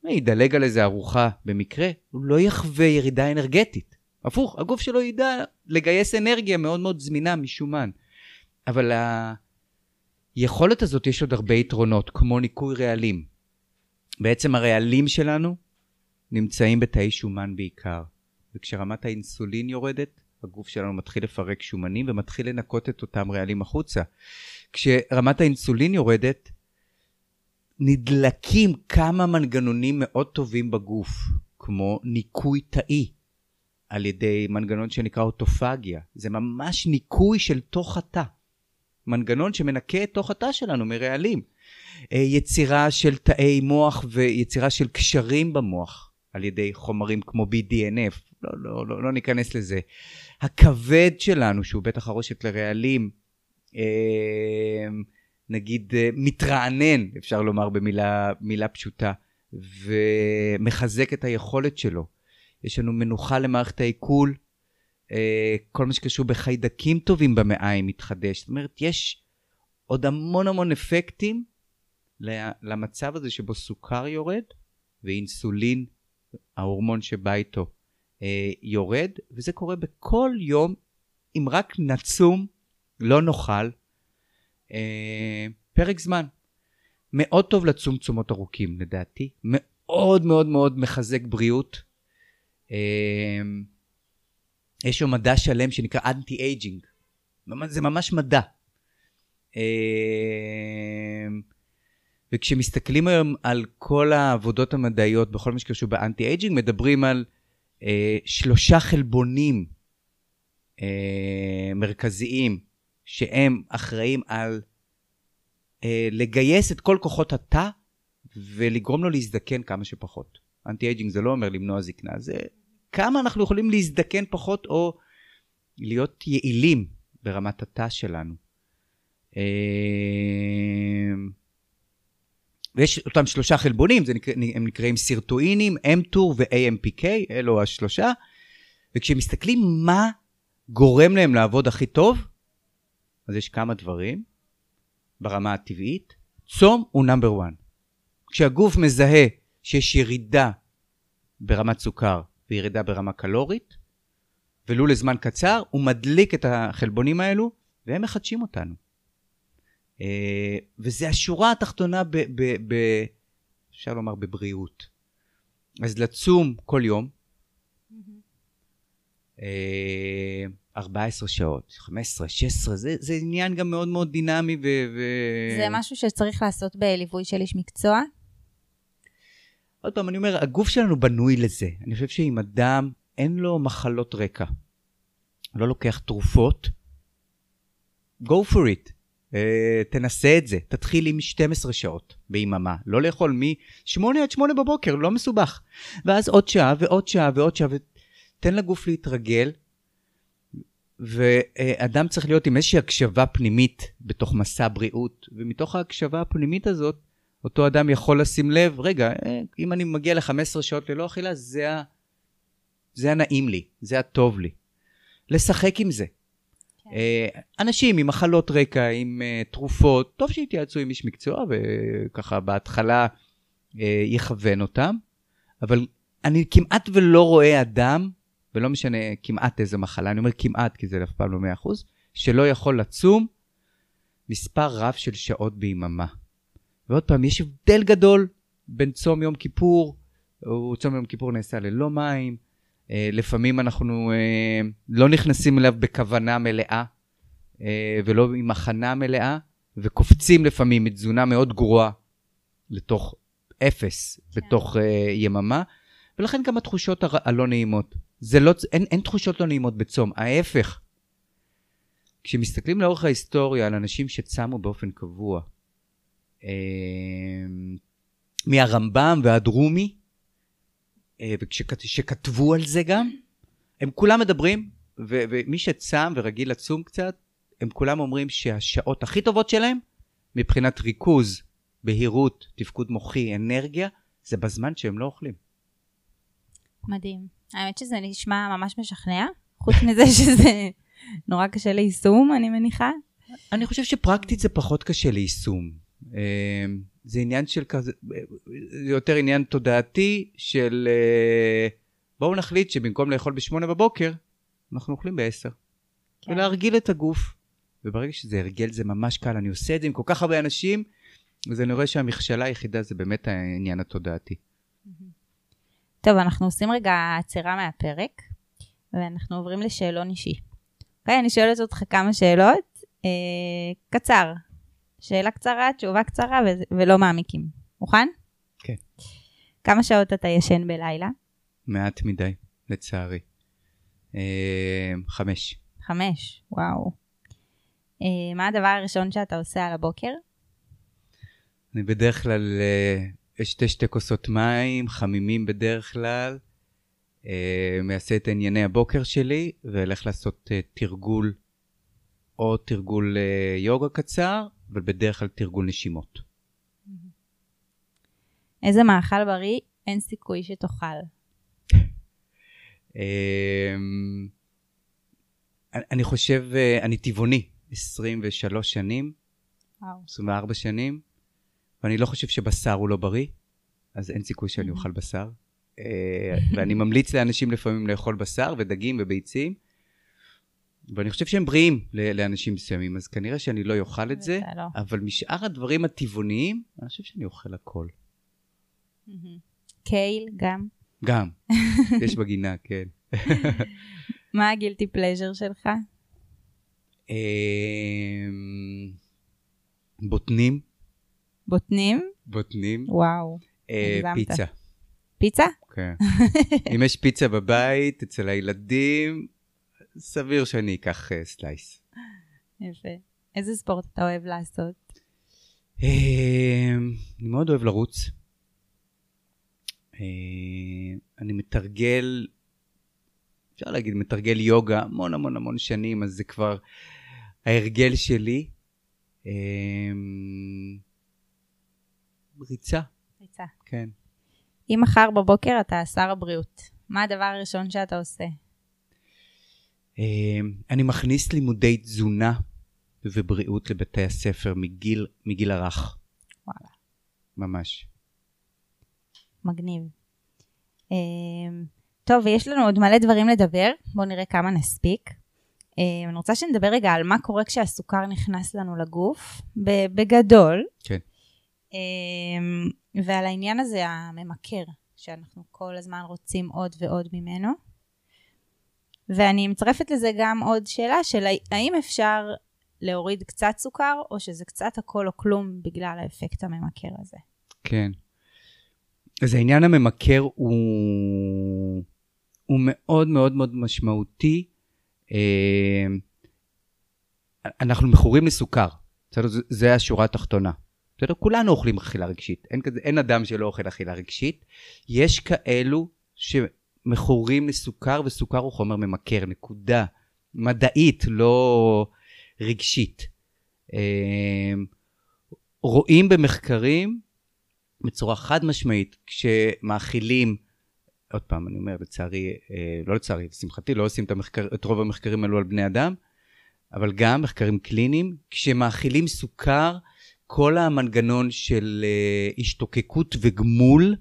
ידלג על איזה ארוחה במקרה, הוא לא יחווה ירידה אנרגטית. הפוך, הגוף שלו ידע לגייס אנרגיה מאוד מאוד זמינה משומן. אבל היכולת הזאת יש עוד הרבה יתרונות, כמו ניקוי ריאלים. בעצם הריאלים שלנו נמצאים בתאי שומן בעיקר. וכשרמת האינסולין יורדת, הגוף שלנו מתחיל לפרק שומנים ומתחיל לנקות את אותם ריאלים החוצה. כשרמת האינסולין יורדת, נדלקים כמה מנגנונים מאוד טובים בגוף, כמו ניקוי תאי, על ידי מנגנון שנקרא אוטופגיה. זה ממש ניקוי של תוך התא. מנגנון שמנקה את תוך התא שלנו מרעלים. יצירה של תאי מוח ויצירה של קשרים במוח, על ידי חומרים כמו בי די אן אף. לא, לא, לא, לא ניכנס לזה. הכבד שלנו, שהוא בית החרושת לרעלים, נגיד מתרענן, אפשר לומר במילה מילה פשוטה, ומחזק את היכולת שלו. יש לנו מנוחה למערכת העיכול, כל מה שקשור בחיידקים טובים במעיים מתחדש. זאת אומרת, יש עוד המון המון אפקטים למצב הזה שבו סוכר יורד, ואינסולין, ההורמון שבא איתו, יורד, וזה קורה בכל יום, אם רק נצום, לא נאכל, פרק זמן. מאוד טוב לצום צומות ארוכים, לדעתי. מאוד מאוד מאוד מחזק בריאות. יש לו מדע שלם שנקרא אנטי-אייג'ינג. זה ממש מדע. וכשמסתכלים היום על כל העבודות המדעיות, בכל מה שקשור באנטי-אייג'ינג, מדברים על שלושה חלבונים מרכזיים, שהם אחראים על אה, לגייס את כל כוחות התא, ולגרום לו להזדקן כמה שפחות. אנטי-אייג'ינג זה לא אומר למנוע זקנה, זה כמה אנחנו יכולים להזדקן פחות, או להיות יעילים ברמת התא שלנו. אה, ויש אותם שלושה חלבונים, זה נקרא, הם נקראים סרטואינים, אמטור ו-איי אם פי קיי, אלו השלושה, וכשמסתכלים מה גורם להם לעבוד הכי טוב, אז יש כמה דברים ברמה הטבעית. צום הוא נאמבר אחת. כשהגוף מזהה שיש ירידה ברמת סוכר וירידה ברמה קלורית, ולו לזמן קצר, הוא מדליק את החלבונים האלו, והם מחדשים אותנו. וזה השורה התחתונה, ב- ב- ב- אפשר לומר בבריאות. אז לצום כל יום, ארבע עשרה שעות, חמש עשרה, שש עשרה, זה, זה עניין גם מאוד מאוד דינמי ו... ו... זה משהו שצריך לעשות בליווי של איש מקצוע? עוד פעם, אני אומר, הגוף שלנו בנוי לזה. אני חושב שאם אדם אין לו מחלות רקע, לא לוקח תרופות, go for it. Uh, תנסה את זה. תתחיל עם שתים עשרה שעות ביממה. לא לאכול מ-שמונה עד שמונה בבוקר, לא מסובך. ואז עוד שעה ועוד שעה ועוד שעה, ותן לגוף להתרגל, ואדם צריך להיות עם איזושהי הקשבה פנימית בתוך מסע בריאות, ומתוך ההקשבה הפנימית הזאת, אותו אדם יכול לשים לב, רגע, אם אני מגיע ל-חמש עשרה שעות ללא אכילה, זה, ה... זה הנעים לי, זה הטוב לי. לשחק עם זה. כן. אנשים עם מחלות רקע, עם תרופות, טוב שהתייעצו עם איש מקצוע, וככה בהתחלה יכוון אותם, אבל אני כמעט ולא רואה אדם, ולא משנה כמעט איזו מחלה, אני אומר כמעט, כי זה אף פעם לא מאה אחוז, שלא יכול לצום מספר רב של שעות ביממה. ועוד פעם, יש הבדל גדול בין צום יום כיפור, או צום יום כיפור נעשה ללא מים, אה, לפעמים אנחנו אה, לא נכנסים אליו בכוונה מלאה, אה, ולא עם הכנה מלאה, וקופצים לפעמים מתזונה מאוד גרועה, לתוך אפס, כן. בתוך אה, יממה, ולכן גם התחושות הר... הלא נעימות. זה לא... אין, אין תחושות לא נעימות בצום, ההפך. כשמסתכלים לאורך ההיסטוריה על אנשים שצמו באופן קבוע, מהרמב"ם והדרומי, וכשכתבו על זה גם, הם כולם מדברים, ומי שצם ורגיל לצום קצת, הם כולם אומרים שהשעות הכי טובות שלהם, מבחינת ריכוז, בהירות, תפקוד מוחי, אנרגיה, זה בזמן שהם לא אוכלים. מדהים. האמת שזה נשמע ממש משכנע, חוץ מזה שזה נורא קשה ליישום, אני מניחה. אני חושב שפרקטית זה פחות קשה ליישום. זה עניין של כזה, זה יותר עניין תודעתי של בואו נחליט שבמקום לאכול בשמונה בבוקר אנחנו אוכלים בעשר, כן. ולהרגיל את הגוף, וברגע שזה הרגל זה ממש קל. אני עושה את זה עם כל כך הרבה אנשים, אז אני רואה שהמכשלה היחידה זה באמת העניין התודעתי. טוב, אנחנו עושים רגע עצירה מהפרק ואנחנו עוברים לשאלון אישי. אוקיי, אני שואלת אותך כמה שאלות קצר, שאלה קצרה, תשובה קצרה, ולא מעמיקים. מוכן? כן. כמה שעות אתה ישן בלילה? מעט מדי, לצערי. חמש. חמש, וואו. מה הדבר הראשון שאתה עושה על הבוקר? אני בדרך כלל אשתה שתי כוסות מים, חמימים בדרך כלל, מעשה את ענייני הבוקר שלי, והלך לעשות תרגול, או תרגול יוגה קצר, אבל בדרך כלל תרגול נשימות. איזה מאכל בריא אין סיכוי שתאכל? אני חושב, אני טבעוני, עשרים ושלוש שנים, עשרים וארבע שנים, ואני לא חושב שבשר הוא לא בריא, אז אין סיכוי שאני אוכל בשר. ואני ממליץ לאנשים לפעמים לאכול בשר ודגים וביצים, ואני חושב שהם בריאים לאנשים מסוימים, אז כנראה שאני לא יאכל את זה, אבל משאר הדברים הטבעוניים, אני חושב שאני אוכל הכל. קייל גם? גם, יש בגינה, כן. מה הגילטי פלז'ר שלך? בוטנים. בוטנים? בוטנים. וואו, הגזמת. פיצה. פיצה? כן. אם יש פיצה בבית, אצל הילדים, סביר שאני אקח סלייס. יפה. איזה ספורט אתה אוהב לעשות? אני מאוד אוהב לרוץ. אני מתרגל, אפשר להגיד, מתרגל יוגה המון המון המון שנים, אז זה כבר ההרגל שלי. ריצה. ריצה. כן. אם מחר בבוקר אתה שר הבריאות, מה הדבר הראשון שאתה עושה? אני מכניס לימודי תזונה ובריאות לבתי הספר מגיל, מגיל הרך. וואלה. ממש. מגניב. טוב, יש לנו עוד מלא דברים לדבר. בואו נראה כמה נספיק. אני רוצה שנדבר רגע על מה קורה כשהסוכר נכנס לנו לגוף, בגדול. כן. ועל העניין הזה הממכר, שאנחנו כל הזמן רוצים עוד ועוד ממנו. ואני מצרפת לזה גם עוד שאלה של האם אפשר להוריד קצת סוכר, או שזה קצת הכל או כלום בגלל האפקט הממכר הזה. כן. אז העניין הממכר הוא, הוא מאוד מאוד מאוד משמעותי. אנחנו מכורים לסוכר. זה השורה התחתונה. כולנו אוכלים אכילה רגשית. אין, אין אדם שלא אוכל אכילה רגשית. יש כאלו ש... מכורים לסוכר, וסוכר הוא חומר ממכר, נקודה. מדעית, לא רגשית. רואים במחקרים בצורה חד משמעית, כשמאכילים, עוד פעם אני אומר, לצערי, לא לצערי, לשמחתי, לא עושים את, המחקר, את רוב המחקרים האלו על בני אדם, אבל גם מחקרים קליניים, כשמאכילים סוכר, כל המנגנון של השתוקקות וגמול,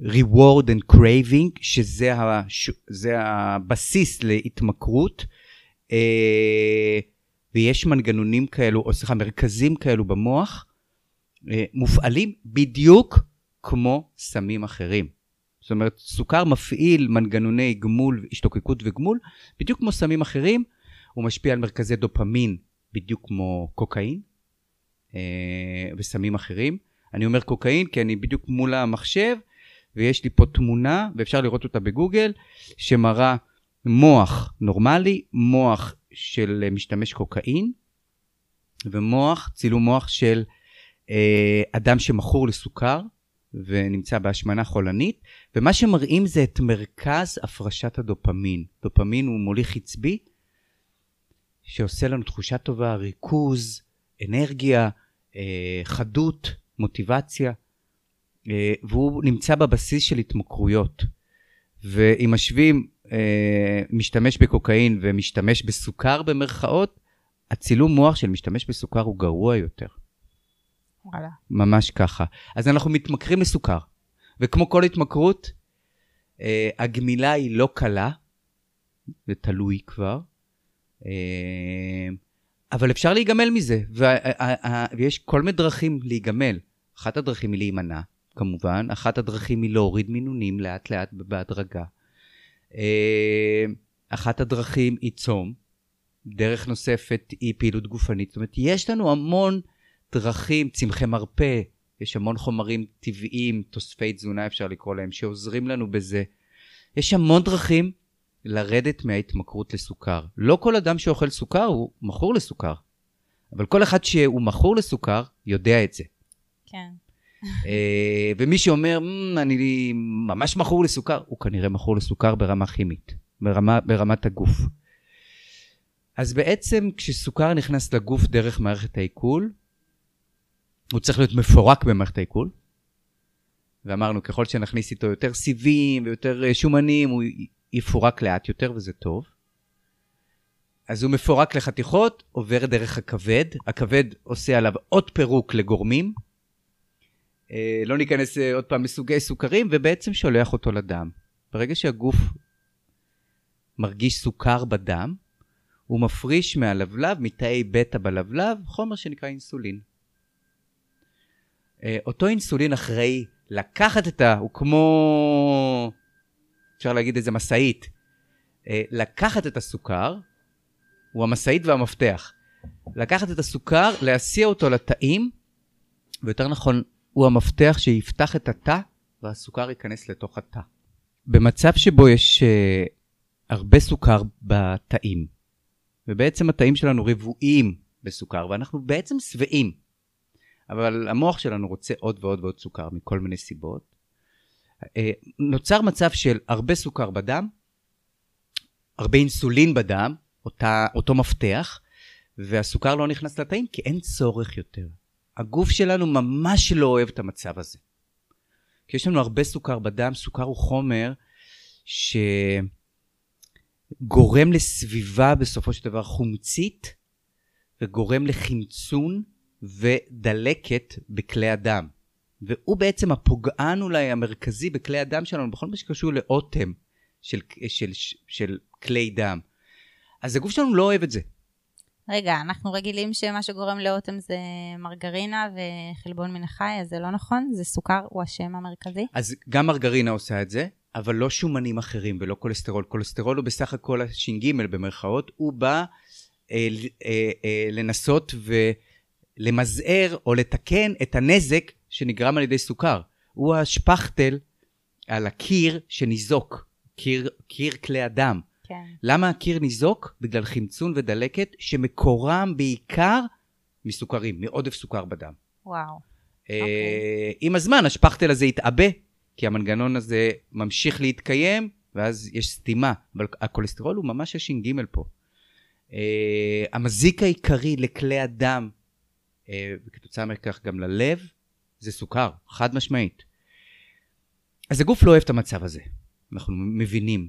reward and craving, שזה הש... זה הבסיס להתמכרות, ויש מנגנונים כאלו, או סליחה, מרכזים כאלו במוח, מופעלים בדיוק כמו סמים אחרים. זאת אומרת, סוכר מפעיל מנגנוני גמול, השתוקקות וגמול, בדיוק כמו סמים אחרים, הוא משפיע על מרכזי דופמין, בדיוק כמו קוקאין, וסמים אחרים. אני אומר קוקאין, כי אני בדיוק מול המחשב, ויש לי פה תמונה, ואפשר לראות אותה בגוגל, שמראה מוח נורמלי, מוח של משתמש קוקאין, ומוח, צילום מוח של אה, אדם שמכור לסוכר, ונמצא בהשמנה חולנית, ומה שמראים זה את מרכז הפרשת הדופמין. דופמין הוא מוליך חצבי, שעושה לנו תחושה טובה, ריכוז, אנרגיה, אה, חדות, מוטיבציה, והוא נמצא בבסיס של התמכרויות. ואם משווים משתמש בקוקאין ומשתמש בסוכר במרכאות, הצילום מוח של משתמש בסוכר הוא גרוע יותר. וואלה. ממש ככה. אז אנחנו מתמכרים לסוכר. וכמו כל התמכרות, הגמילה היא לא קלה, זה תלוי כבר, אבל אפשר להיגמל מזה, ויש כל מיני דרכים להיגמל. אחת הדרכים היא להימנע. כמובן, אחת הדרכים היא להוריד מינונים לאט לאט בהדרגה. אחת הדרכים היא צום, דרך נוספת היא פעילות גופנית. זאת אומרת, יש לנו המון דרכים, צמחי מרפא, יש המון חומרים טבעיים, תוספי תזונה אפשר לקרוא להם, שעוזרים לנו בזה. יש המון דרכים לרדת מההתמכרות לסוכר. לא כל אדם שאוכל סוכר הוא מכור לסוכר, אבל כל אחד שהוא מכור לסוכר יודע את זה. כן. ומי שאומר, אני ממש מכור לסוכר, הוא כנראה מכור לסוכר ברמה כימית, ברמה, ברמת הגוף. אז בעצם כשסוכר נכנס לגוף דרך מערכת העיכול, הוא צריך להיות מפורק במערכת העיכול, ואמרנו, ככל שנכניס איתו יותר סיבים ויותר שומנים, הוא יפורק לאט יותר, וזה טוב. אז הוא מפורק לחתיכות, עובר דרך הכבד, הכבד עושה עליו עוד פירוק לגורמים, לא ניכנס עוד פעם לסוגי סוכרים, ובעצם שולח אותו לדם. ברגע שהגוף מרגיש סוכר בדם, הוא מפריש מהלבלב, מתאי בטא בלבלב, חומר שנקרא אינסולין. אותו אינסולין אחראי לקחת את ה... הוא כמו... אפשר להגיד איזה מסעית. לקחת את הסוכר, הוא המסעית והמפתח. לקחת את הסוכר, להסיע אותו לתאים, ויותר נכון... הוא המפתח שיפתח את התא, והסוכר ייכנס לתוך התא. במצב שבו יש uh, הרבה סוכר בתאים, ובעצם התאים שלנו רבועים בסוכר, ואנחנו בעצם שבעים, אבל המוח שלנו רוצה עוד ועוד ועוד סוכר, מכל מיני סיבות. Uh, נוצר מצב של הרבה סוכר בדם, הרבה אינסולין בדם, אותה, אותו מפתח, והסוכר לא נכנס לתאים, כי אין צורך יותר. הגוף שלנו ממש לא אוהב את המצב הזה. כי יש לנו הרבה סוכר בדם, סוכר הוא חומר שגורם לסביבה בסופו של דבר חומצית, וגורם לחמצון ודלקת בכלי הדם. והוא בעצם הפוגען אולי המרכזי בכלי הדם שלנו, בכל מה שקשור לאוטם של, של, של, של כלי דם. אז הגוף שלנו לא אוהב את זה. רגע, אנחנו רגילים שמה שגורם לאוטם זה מרגרינה וחלבון מן החי, אז זה לא נכון? זה סוכר, הוא השם המרכזי? אז גם מרגרינה עושה את זה, אבל לא שומנים אחרים ולא קולסטרול. קולסטרול הוא בסך הכל הש"ג במרכאות, הוא בא אה, אה, אה, לנסות ולמזער או לתקן את הנזק שנגרם על ידי סוכר. הוא השפכטל על הקיר שניזוק, קיר, קיר כלי הדם. כן. למה הקיר ניזוק? בגלל חמצון ודלקת שמקורם בעיקר מסוכרים, מעודף סוכר בדם. וואו. אה, okay. עם הזמן השפכטל הזה יתאבא, כי המנגנון הזה ממשיך להתקיים ואז יש סתימה, אבל הכולסטרול הוא ממש יש ש"ג פה. המזיק העיקרי לכלי הדם, וכתוצאה מכך גם ללב, זה סוכר, חד משמעית. אז הגוף לא אוהב את המצב הזה, אנחנו מבינים.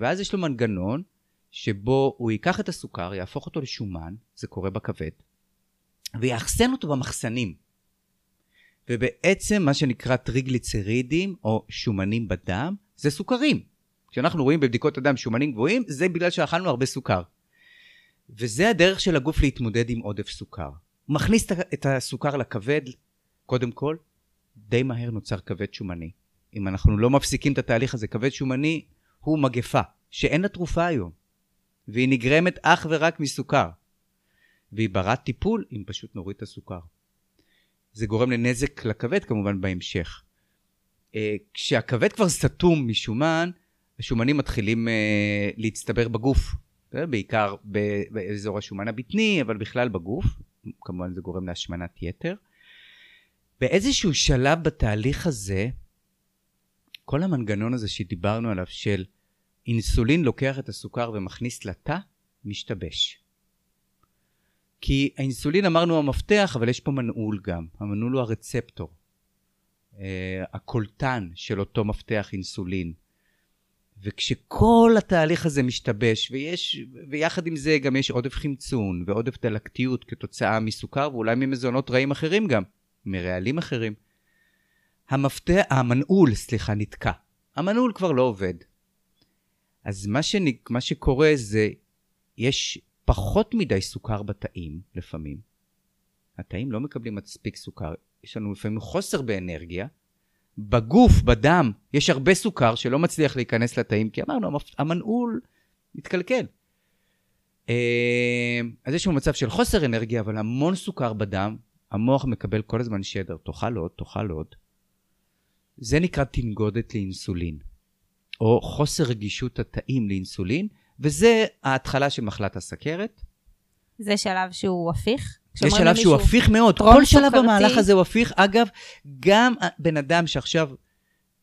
ואז יש לו מנגנון, שבו הוא ייקח את הסוכר, יהפוך אותו לשומן, זה קורה בכבד, ויאחסן אותו במחסנים. ובעצם מה שנקרא טריגליצרידים, או שומנים בדם, זה סוכרים. כשאנחנו רואים בבדיקות הדם שומנים גבוהים, זה בגלל שאכלנו הרבה סוכר. וזה הדרך של הגוף להתמודד עם עודף סוכר. הוא מכניס את הסוכר לכבד, קודם כל, די מהר נוצר כבד שומני. אם אנחנו לא מפסיקים את התהליך הזה, כבד שומני הוא מגפה, שאין לה תרופה היום, והיא נגרמת אך ורק מסוכר. והיא ברת טיפול, אם פשוט נוריד את הסוכר. זה גורם לנזק לכבד, כמובן, בהמשך. כשהכבד כבר סתום משומן, השומנים מתחילים להצטבר בגוף, בעיקר באזור השומן הבטני, אבל בכלל בגוף, כמובן זה גורם להשמנת יתר. באיזשהו שלב בתהליך הזה, כל המנגנון הזה שדיברנו עליו של אינסולין לוקח את הסוכר ומכניס לתא, משתבש. כי האינסולין אמרנו המפתח, אבל יש פה מנעול גם. המנעול הוא הרצפטור. הקולטן של אותו מפתח אינסולין. וכשכל התהליך הזה משתבש, ויש, ויחד עם זה גם יש עודף חמצון ועודף דלקתיות כתוצאה מסוכר, ואולי ממזונות רעים אחרים גם, מרעלים אחרים. המפתח, המנעול, סליחה, נתקע. המנעול כבר לא עובד. אז מה, שאני, מה שקורה זה, יש פחות מדי סוכר בתאים לפעמים. התאים לא מקבלים מספיק סוכר. יש לנו לפעמים חוסר באנרגיה. בגוף, בדם, יש הרבה סוכר שלא מצליח להיכנס לתאים, כי אמרנו, המנעול מתקלקל. אז יש לנו מצב של חוסר אנרגיה, אבל המון סוכר בדם, המוח מקבל כל הזמן שדר, תאכל עוד, תאכל עוד. זה נקרא תנגודת לאינסולין. או חוסר רגישות התאים לאינסולין, וזה ההתחלה של מחלת הסכרת. זה שלב שהוא הפיך? זה שלב שהוא הפיך מאוד. כל שלב במהלך הזה הוא הפיך. אגב, גם בן אדם שעכשיו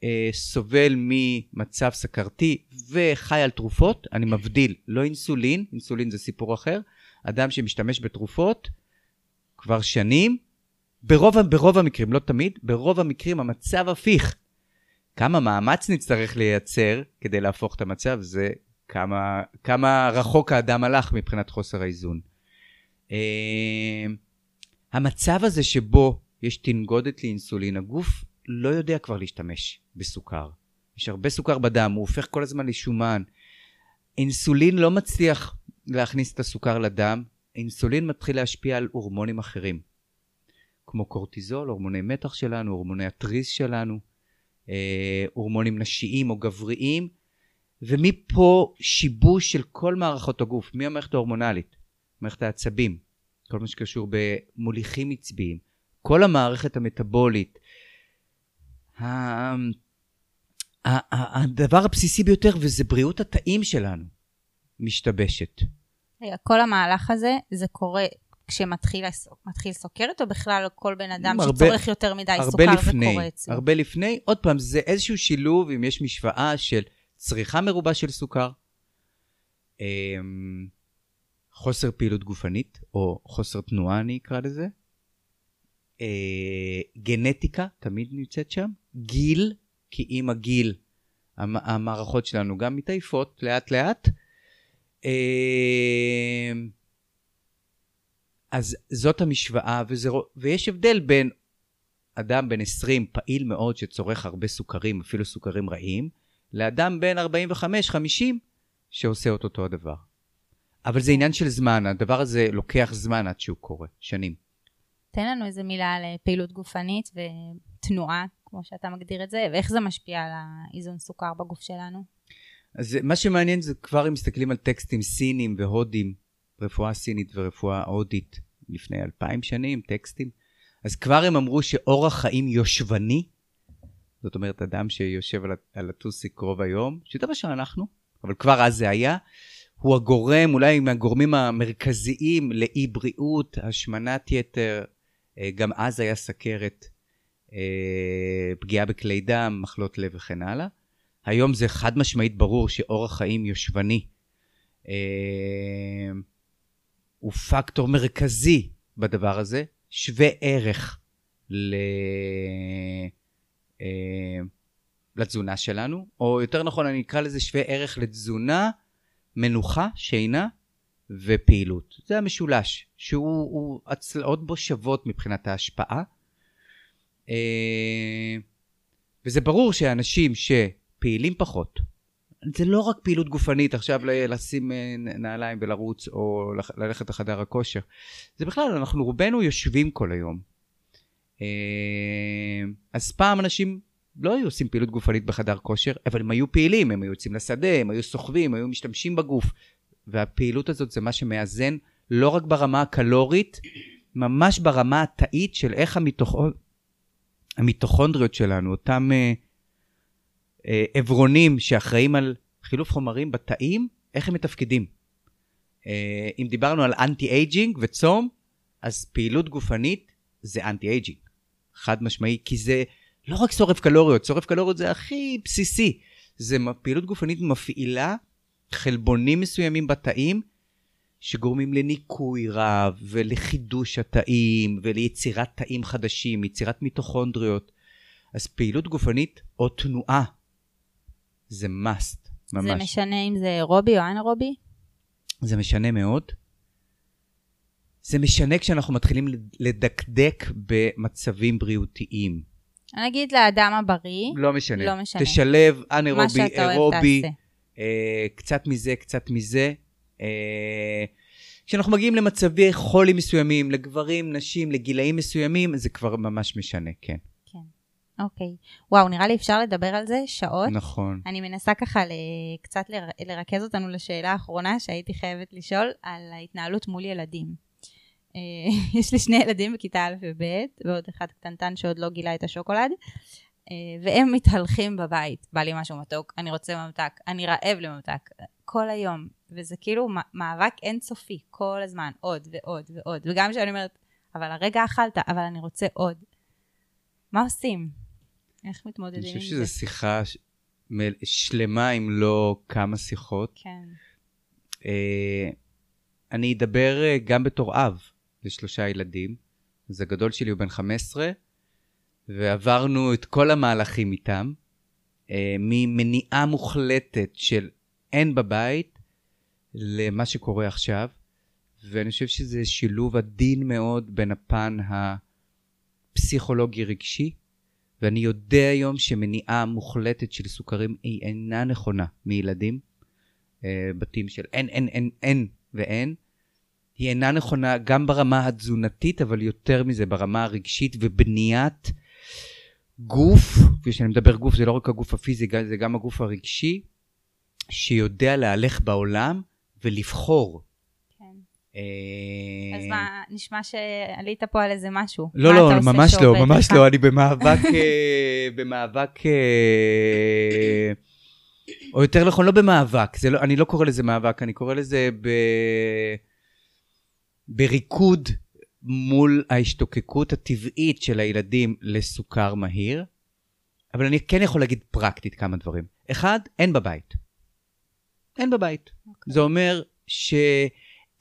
אה, סובל ממצב סכרתי וחי על תרופות, אני מבדיל, לא אינסולין, אינסולין זה סיפור אחר, אדם שמשתמש בתרופות כבר שנים, ברוב, ברוב המקרים, לא תמיד, ברוב המקרים המצב הפיך. כמה מאמץ נצטרך לייצר כדי להפוך את המצב, זה כמה, כמה רחוק האדם הלך מבחינת חוסר האיזון. Uh, המצב הזה שבו יש תנגודת לאינסולין, הגוף לא יודע כבר להשתמש בסוכר. יש הרבה סוכר בדם, הוא הופך כל הזמן לשומן. אינסולין לא מצליח להכניס את הסוכר לדם, אינסולין מתחיל להשפיע על הורמונים אחרים, כמו קורטיזול, הורמוני מתח שלנו, הורמוני הטריס שלנו, הורמונים נשיים או גבריים, ומפה שיבוש של כל מערכות הגוף, מהמערכת ההורמונלית, מערכת העצבים, כל מה שקשור במוליכים עצביים, כל המערכת המטבולית, הדבר הבסיסי ביותר, וזה בריאות התאים שלנו, משתבשת. כל המהלך הזה, זה קורה כשמתחיל סוכרת, או בכלל כל בן אדם שצורך יותר מדי סוכר וקורה אצלו? הרבה לפני, עוד פעם, זה איזשהו שילוב, אם יש משוואה של צריכה מרובה של סוכר, חוסר פעילות גופנית, או חוסר תנועה אני אקרא לזה, גנטיקה, תמיד נמצאת שם, גיל, כי עם הגיל, המערכות שלנו גם מתעייפות, לאט לאט, אז זאת המשוואה, וזה, ויש הבדל בין אדם בן עשרים, פעיל מאוד שצורך הרבה סוכרים, אפילו סוכרים רעים, לאדם בן ארבעים וחמש חמישים שעושה אותו אותו הדבר. אבל זה עניין של זמן, הדבר הזה לוקח זמן עד שהוא קורה, שנים. תן לנו איזה מילה על פעילות גופנית ותנועה, כמו שאתה מגדיר את זה, ואיך זה משפיע על האיזון סוכר בגוף שלנו? אז מה שמעניין זה כבר אם מסתכלים על טקסטים סינים והודים, רפואה סינית ורפואה הודית לפני אלפיים שנים, טקסטים, אז כבר הם אמרו שאורח חיים יושבני, זאת אומרת, אדם שיושב על הטוסיק קרוב היום, שדבר שאנחנו, אבל כבר אז זה היה, הוא הגורם, אולי מהגורמים המרכזיים לאי בריאות, השמנת יתר, גם אז היה סכרת, פגיעה בכלי דם, מחלות לב וכן הלאה. היום זה חד משמעית ברור שאורח חיים יושבני אה, הוא פקטור מרכזי בדבר הזה, שווה ערך ל... אה, לתזונה שלנו, או יותר נכון אני אקרא לזה שווה ערך לתזונה, מנוחה, שינה ופעילות. זה המשולש, שהוא הצלעות בו שוות מבחינת ההשפעה. אה, וזה ברור שאנשים שפעילים פחות, זה לא רק פעילות גופנית, עכשיו לשים נעליים ולרוץ או ללכת לחדר הכושר. זה בכלל, אנחנו רובנו יושבים כל היום. אז פעם אנשים לא היו עושים פעילות גופנית בחדר כושר, אבל הם היו פעילים, הם היו יוצאים לשדה, הם היו סוחבים, הם היו משתמשים בגוף. והפעילות הזאת זה מה שמאזן לא רק ברמה הקלורית, ממש ברמה התאית של איך המיטוכונדריות שלנו, אותם... עברונים שאחראים על חילוף חומרים בתאים, איך הם מתפקדים. אם דיברנו על אנטי-אייג'ינג וצום, אז פעילות גופנית זה אנטי-אייג'ינג. חד משמעי, כי זה לא רק שורף קלוריות, שורף קלוריות זה הכי בסיסי. זה פעילות גופנית מפעילה חלבונים מסוימים בתאים, שגורמים לניקוי רב ולחידוש התאים וליצירת תאים חדשים, יצירת מיטוכונדריות. אז פעילות גופנית או תנועה, זה must, ממש. זה משנה אם זה אירובי או אנאירובי? זה משנה מאוד. זה משנה כשאנחנו מתחילים לדקדק במצבים בריאותיים. אני אגיד לאדם הבריא. לא משנה. לא משנה. תשלב אנאירובי, אירובי, אה, קצת מזה, קצת מזה. אה, כשאנחנו מגיעים למצבי חולים מסוימים, לגברים, נשים, לגילאים מסוימים, זה כבר ממש משנה, כן. אוקיי. וואו, נראה לי אפשר לדבר על זה שעות. נכון. אני מנסה ככה קצת לרכז אותנו לשאלה האחרונה שהייתי חייבת לשאול על ההתנהלות מול ילדים. יש לי שני ילדים בכיתה א' וב' ועוד אחד קטנטן שעוד לא גילה את השוקולד, והם מתהלכים בבית. בא לי משהו מתוק, אני רוצה ממתק, אני רעב לממתק. כל היום. וזה כאילו מאבק אינסופי, כל הזמן. עוד ועוד ועוד. וגם שאני אומרת, אבל הרגע אכלת, אבל אני רוצה עוד. מה עושים? איך מתמודדים עם זה? אני חושב שזו שיחה שלמה, אם לא כמה שיחות. כן. אני אדבר גם בתור אב לשלושה ילדים. אז הגדול שלי הוא בן חמש עשרה, ועברנו את כל המהלכים איתם, ממניעה מוחלטת של אין בבית, למה שקורה עכשיו. ואני חושב שזה שילוב עדין מאוד בין הפן ה... פסיכולוגי רגשי, ואני יודע היום שמניעה מוחלטת של סוכרים היא אינה נכונה מילדים, בתים של אין, אין, אין, אין ואין, היא אינה נכונה גם ברמה התזונתית, אבל יותר מזה ברמה הרגשית ובניית גוף, וכשאני מדבר גוף זה לא רק הגוף הפיזי, זה גם הגוף הרגשי, שיודע להלך בעולם ולבחור. אז מה, נשמע שעלית פה על איזה משהו. לא, לא, ממש לא, ממש לא, אני במאבק, במאבק, או יותר נכון, לא במאבק, אני לא קורא לזה מאבק, אני קורא לזה בריקוד מול ההשתוקקות הטבעית של הילדים לסוכר מהיר, אבל אני כן יכול להגיד פרקטית כמה דברים. אחד, אין בבית. אין בבית. זה אומר ש...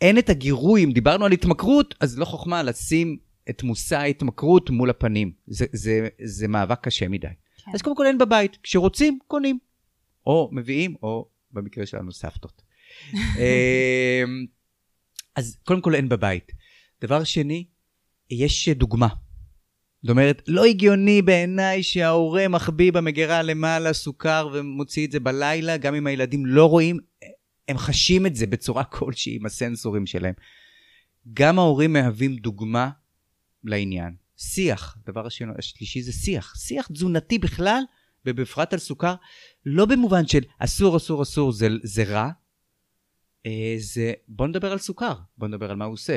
אין את הגירוי, אם דיברנו על התמכרות, אז לא חוכמה לשים את מושא ההתמכרות מול הפנים. זה, זה, זה מאבק קשה מדי. כן. אז קודם כל אין בבית, כשרוצים, קונים. או מביאים, או במקרה שלנו סבתות. אז קודם כל אין בבית. דבר שני, יש דוגמה. זאת אומרת, לא הגיוני בעיניי שההורה מחביא במגירה למעלה סוכר ומוציא את זה בלילה, גם אם הילדים לא רואים... הם חשים את זה בצורה כלשהי עם הסנסורים שלהם. גם ההורים מהווים דוגמה לעניין. שיח, הדבר השלישי זה שיח. שיח תזונתי בכלל, ובפרט על סוכר, לא במובן של אסור, אסור, אסור, זה, זה רע. זה, בוא נדבר על סוכר, בוא נדבר על מה הוא עושה.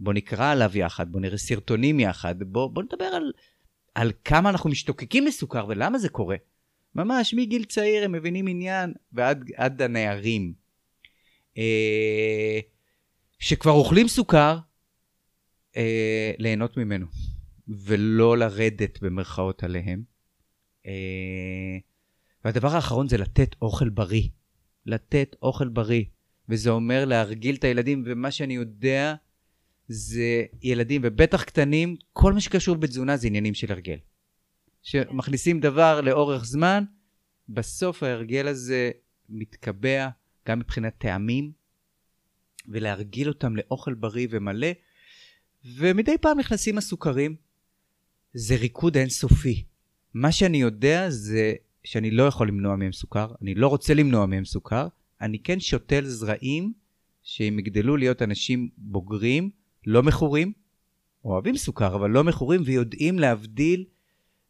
בוא נקרא עליו יחד, בוא נראה סרטונים יחד, בוא, בוא נדבר על, על כמה אנחנו משתוקקים לסוכר ולמה זה קורה. ממש, מגיל צעיר הם מבינים עניין ועד, עד הנערים. שכבר אוכלים סוכר, ליהנות ממנו, ולא לרדת במרכאות עליהם. והדבר האחרון זה לתת אוכל בריא. לתת אוכל בריא. וזה אומר להרגיל את הילדים, ומה שאני יודע זה ילדים, ובטח קטנים, כל מה שקשור בתזונה זה עניינים של הרגל. שמכניסים דבר לאורך זמן, בסוף ההרגל הזה מתקבע גם מבחינת טעמים, ולהרגיל אותם לאוכל בריא ומלא, ומדי פעם נכנסים הסוכרים, זה ריקוד אינסופי. מה שאני יודע זה שאני לא יכול למנוע מהם סוכר, אני לא רוצה למנוע מהם סוכר, אני כן שותל זרעים שהם יגדלו להיות אנשים בוגרים, לא מכורים, אוהבים סוכר אבל לא מכורים, ויודעים להבדיל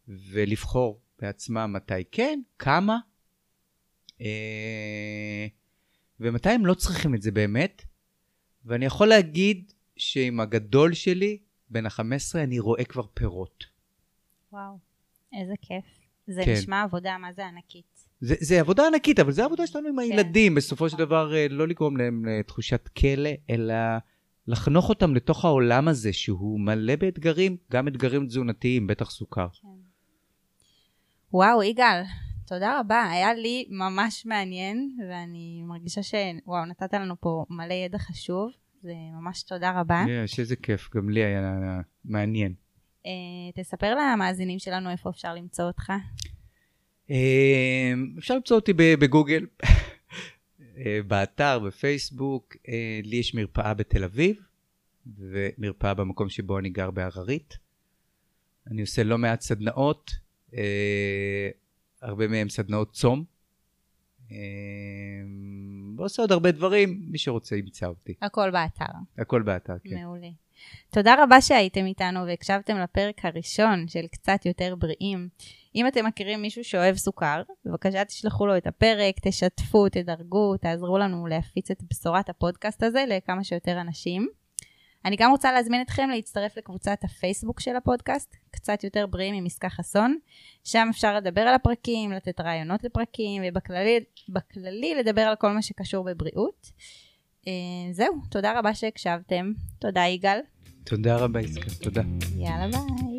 ולבחור בעצמם מתי כן, כמה, אה, ומתי הם לא צריכים את זה באמת. ואני יכול להגיד שעם הגדול שלי, בין ה-חמש עשרה, אני רואה כבר פירות. וואו, איזה כיף. זה כן. נשמע עבודה, מה זה ענקית? זה, זה עבודה ענקית, אבל זה עבודה שלנו עם כן. הילדים. בסופו של דבר, לא לגרום להם לתחושת כלא, אלא לחנוך אותם לתוך העולם הזה, שהוא מלא באתגרים, גם אתגרים תזונתיים, בטח סוכר. כן. וואו, יגאל, תודה רבה. היה לי ממש מעניין, ואני מרגישה ש... וואו, נתת לנו פה מלא ידע חשוב. זה ממש תודה רבה. יש, איזה כיף, גם לי היה מעניין. תספר למאזינים שלנו איפה אפשר למצוא אותך. אפשר למצוא אותי בגוגל, באתר, בפייסבוק. לי יש מרפאה בתל אביב, ומרפאה במקום שבו אני גר בהררית. אני עושה לא מעט סדנאות, הרבה מהם סדנאות צום. ועושה עוד הרבה דברים, מי שרוצה ימצא אותי. הכל באתר. הכל באתר, כן. מעולה. תודה רבה שהייתם איתנו והקשבתם לפרק הראשון של קצת יותר בריאים. אם אתם מכירים מישהו שאוהב סוכר, בבקשה תשלחו לו את הפרק, תשתפו, תדרגו, תעזרו לנו להפיץ את בשורת הפודקאסט הזה לכמה שיותר אנשים. אני גם רוצה להזמין אתכם להצטרף לקבוצת הפייסבוק של הפודקאסט, קצת יותר בריאים עם יגאל חסון. שם אפשר לדבר על הפרקים, לתת רעיונות לפרקים, ובכללי, בכללי לדבר על כל מה שקשור בבריאות. זהו, תודה רבה שהקשבתם. תודה יגאל. תודה רבה יגאל, תודה. יאללה ביי.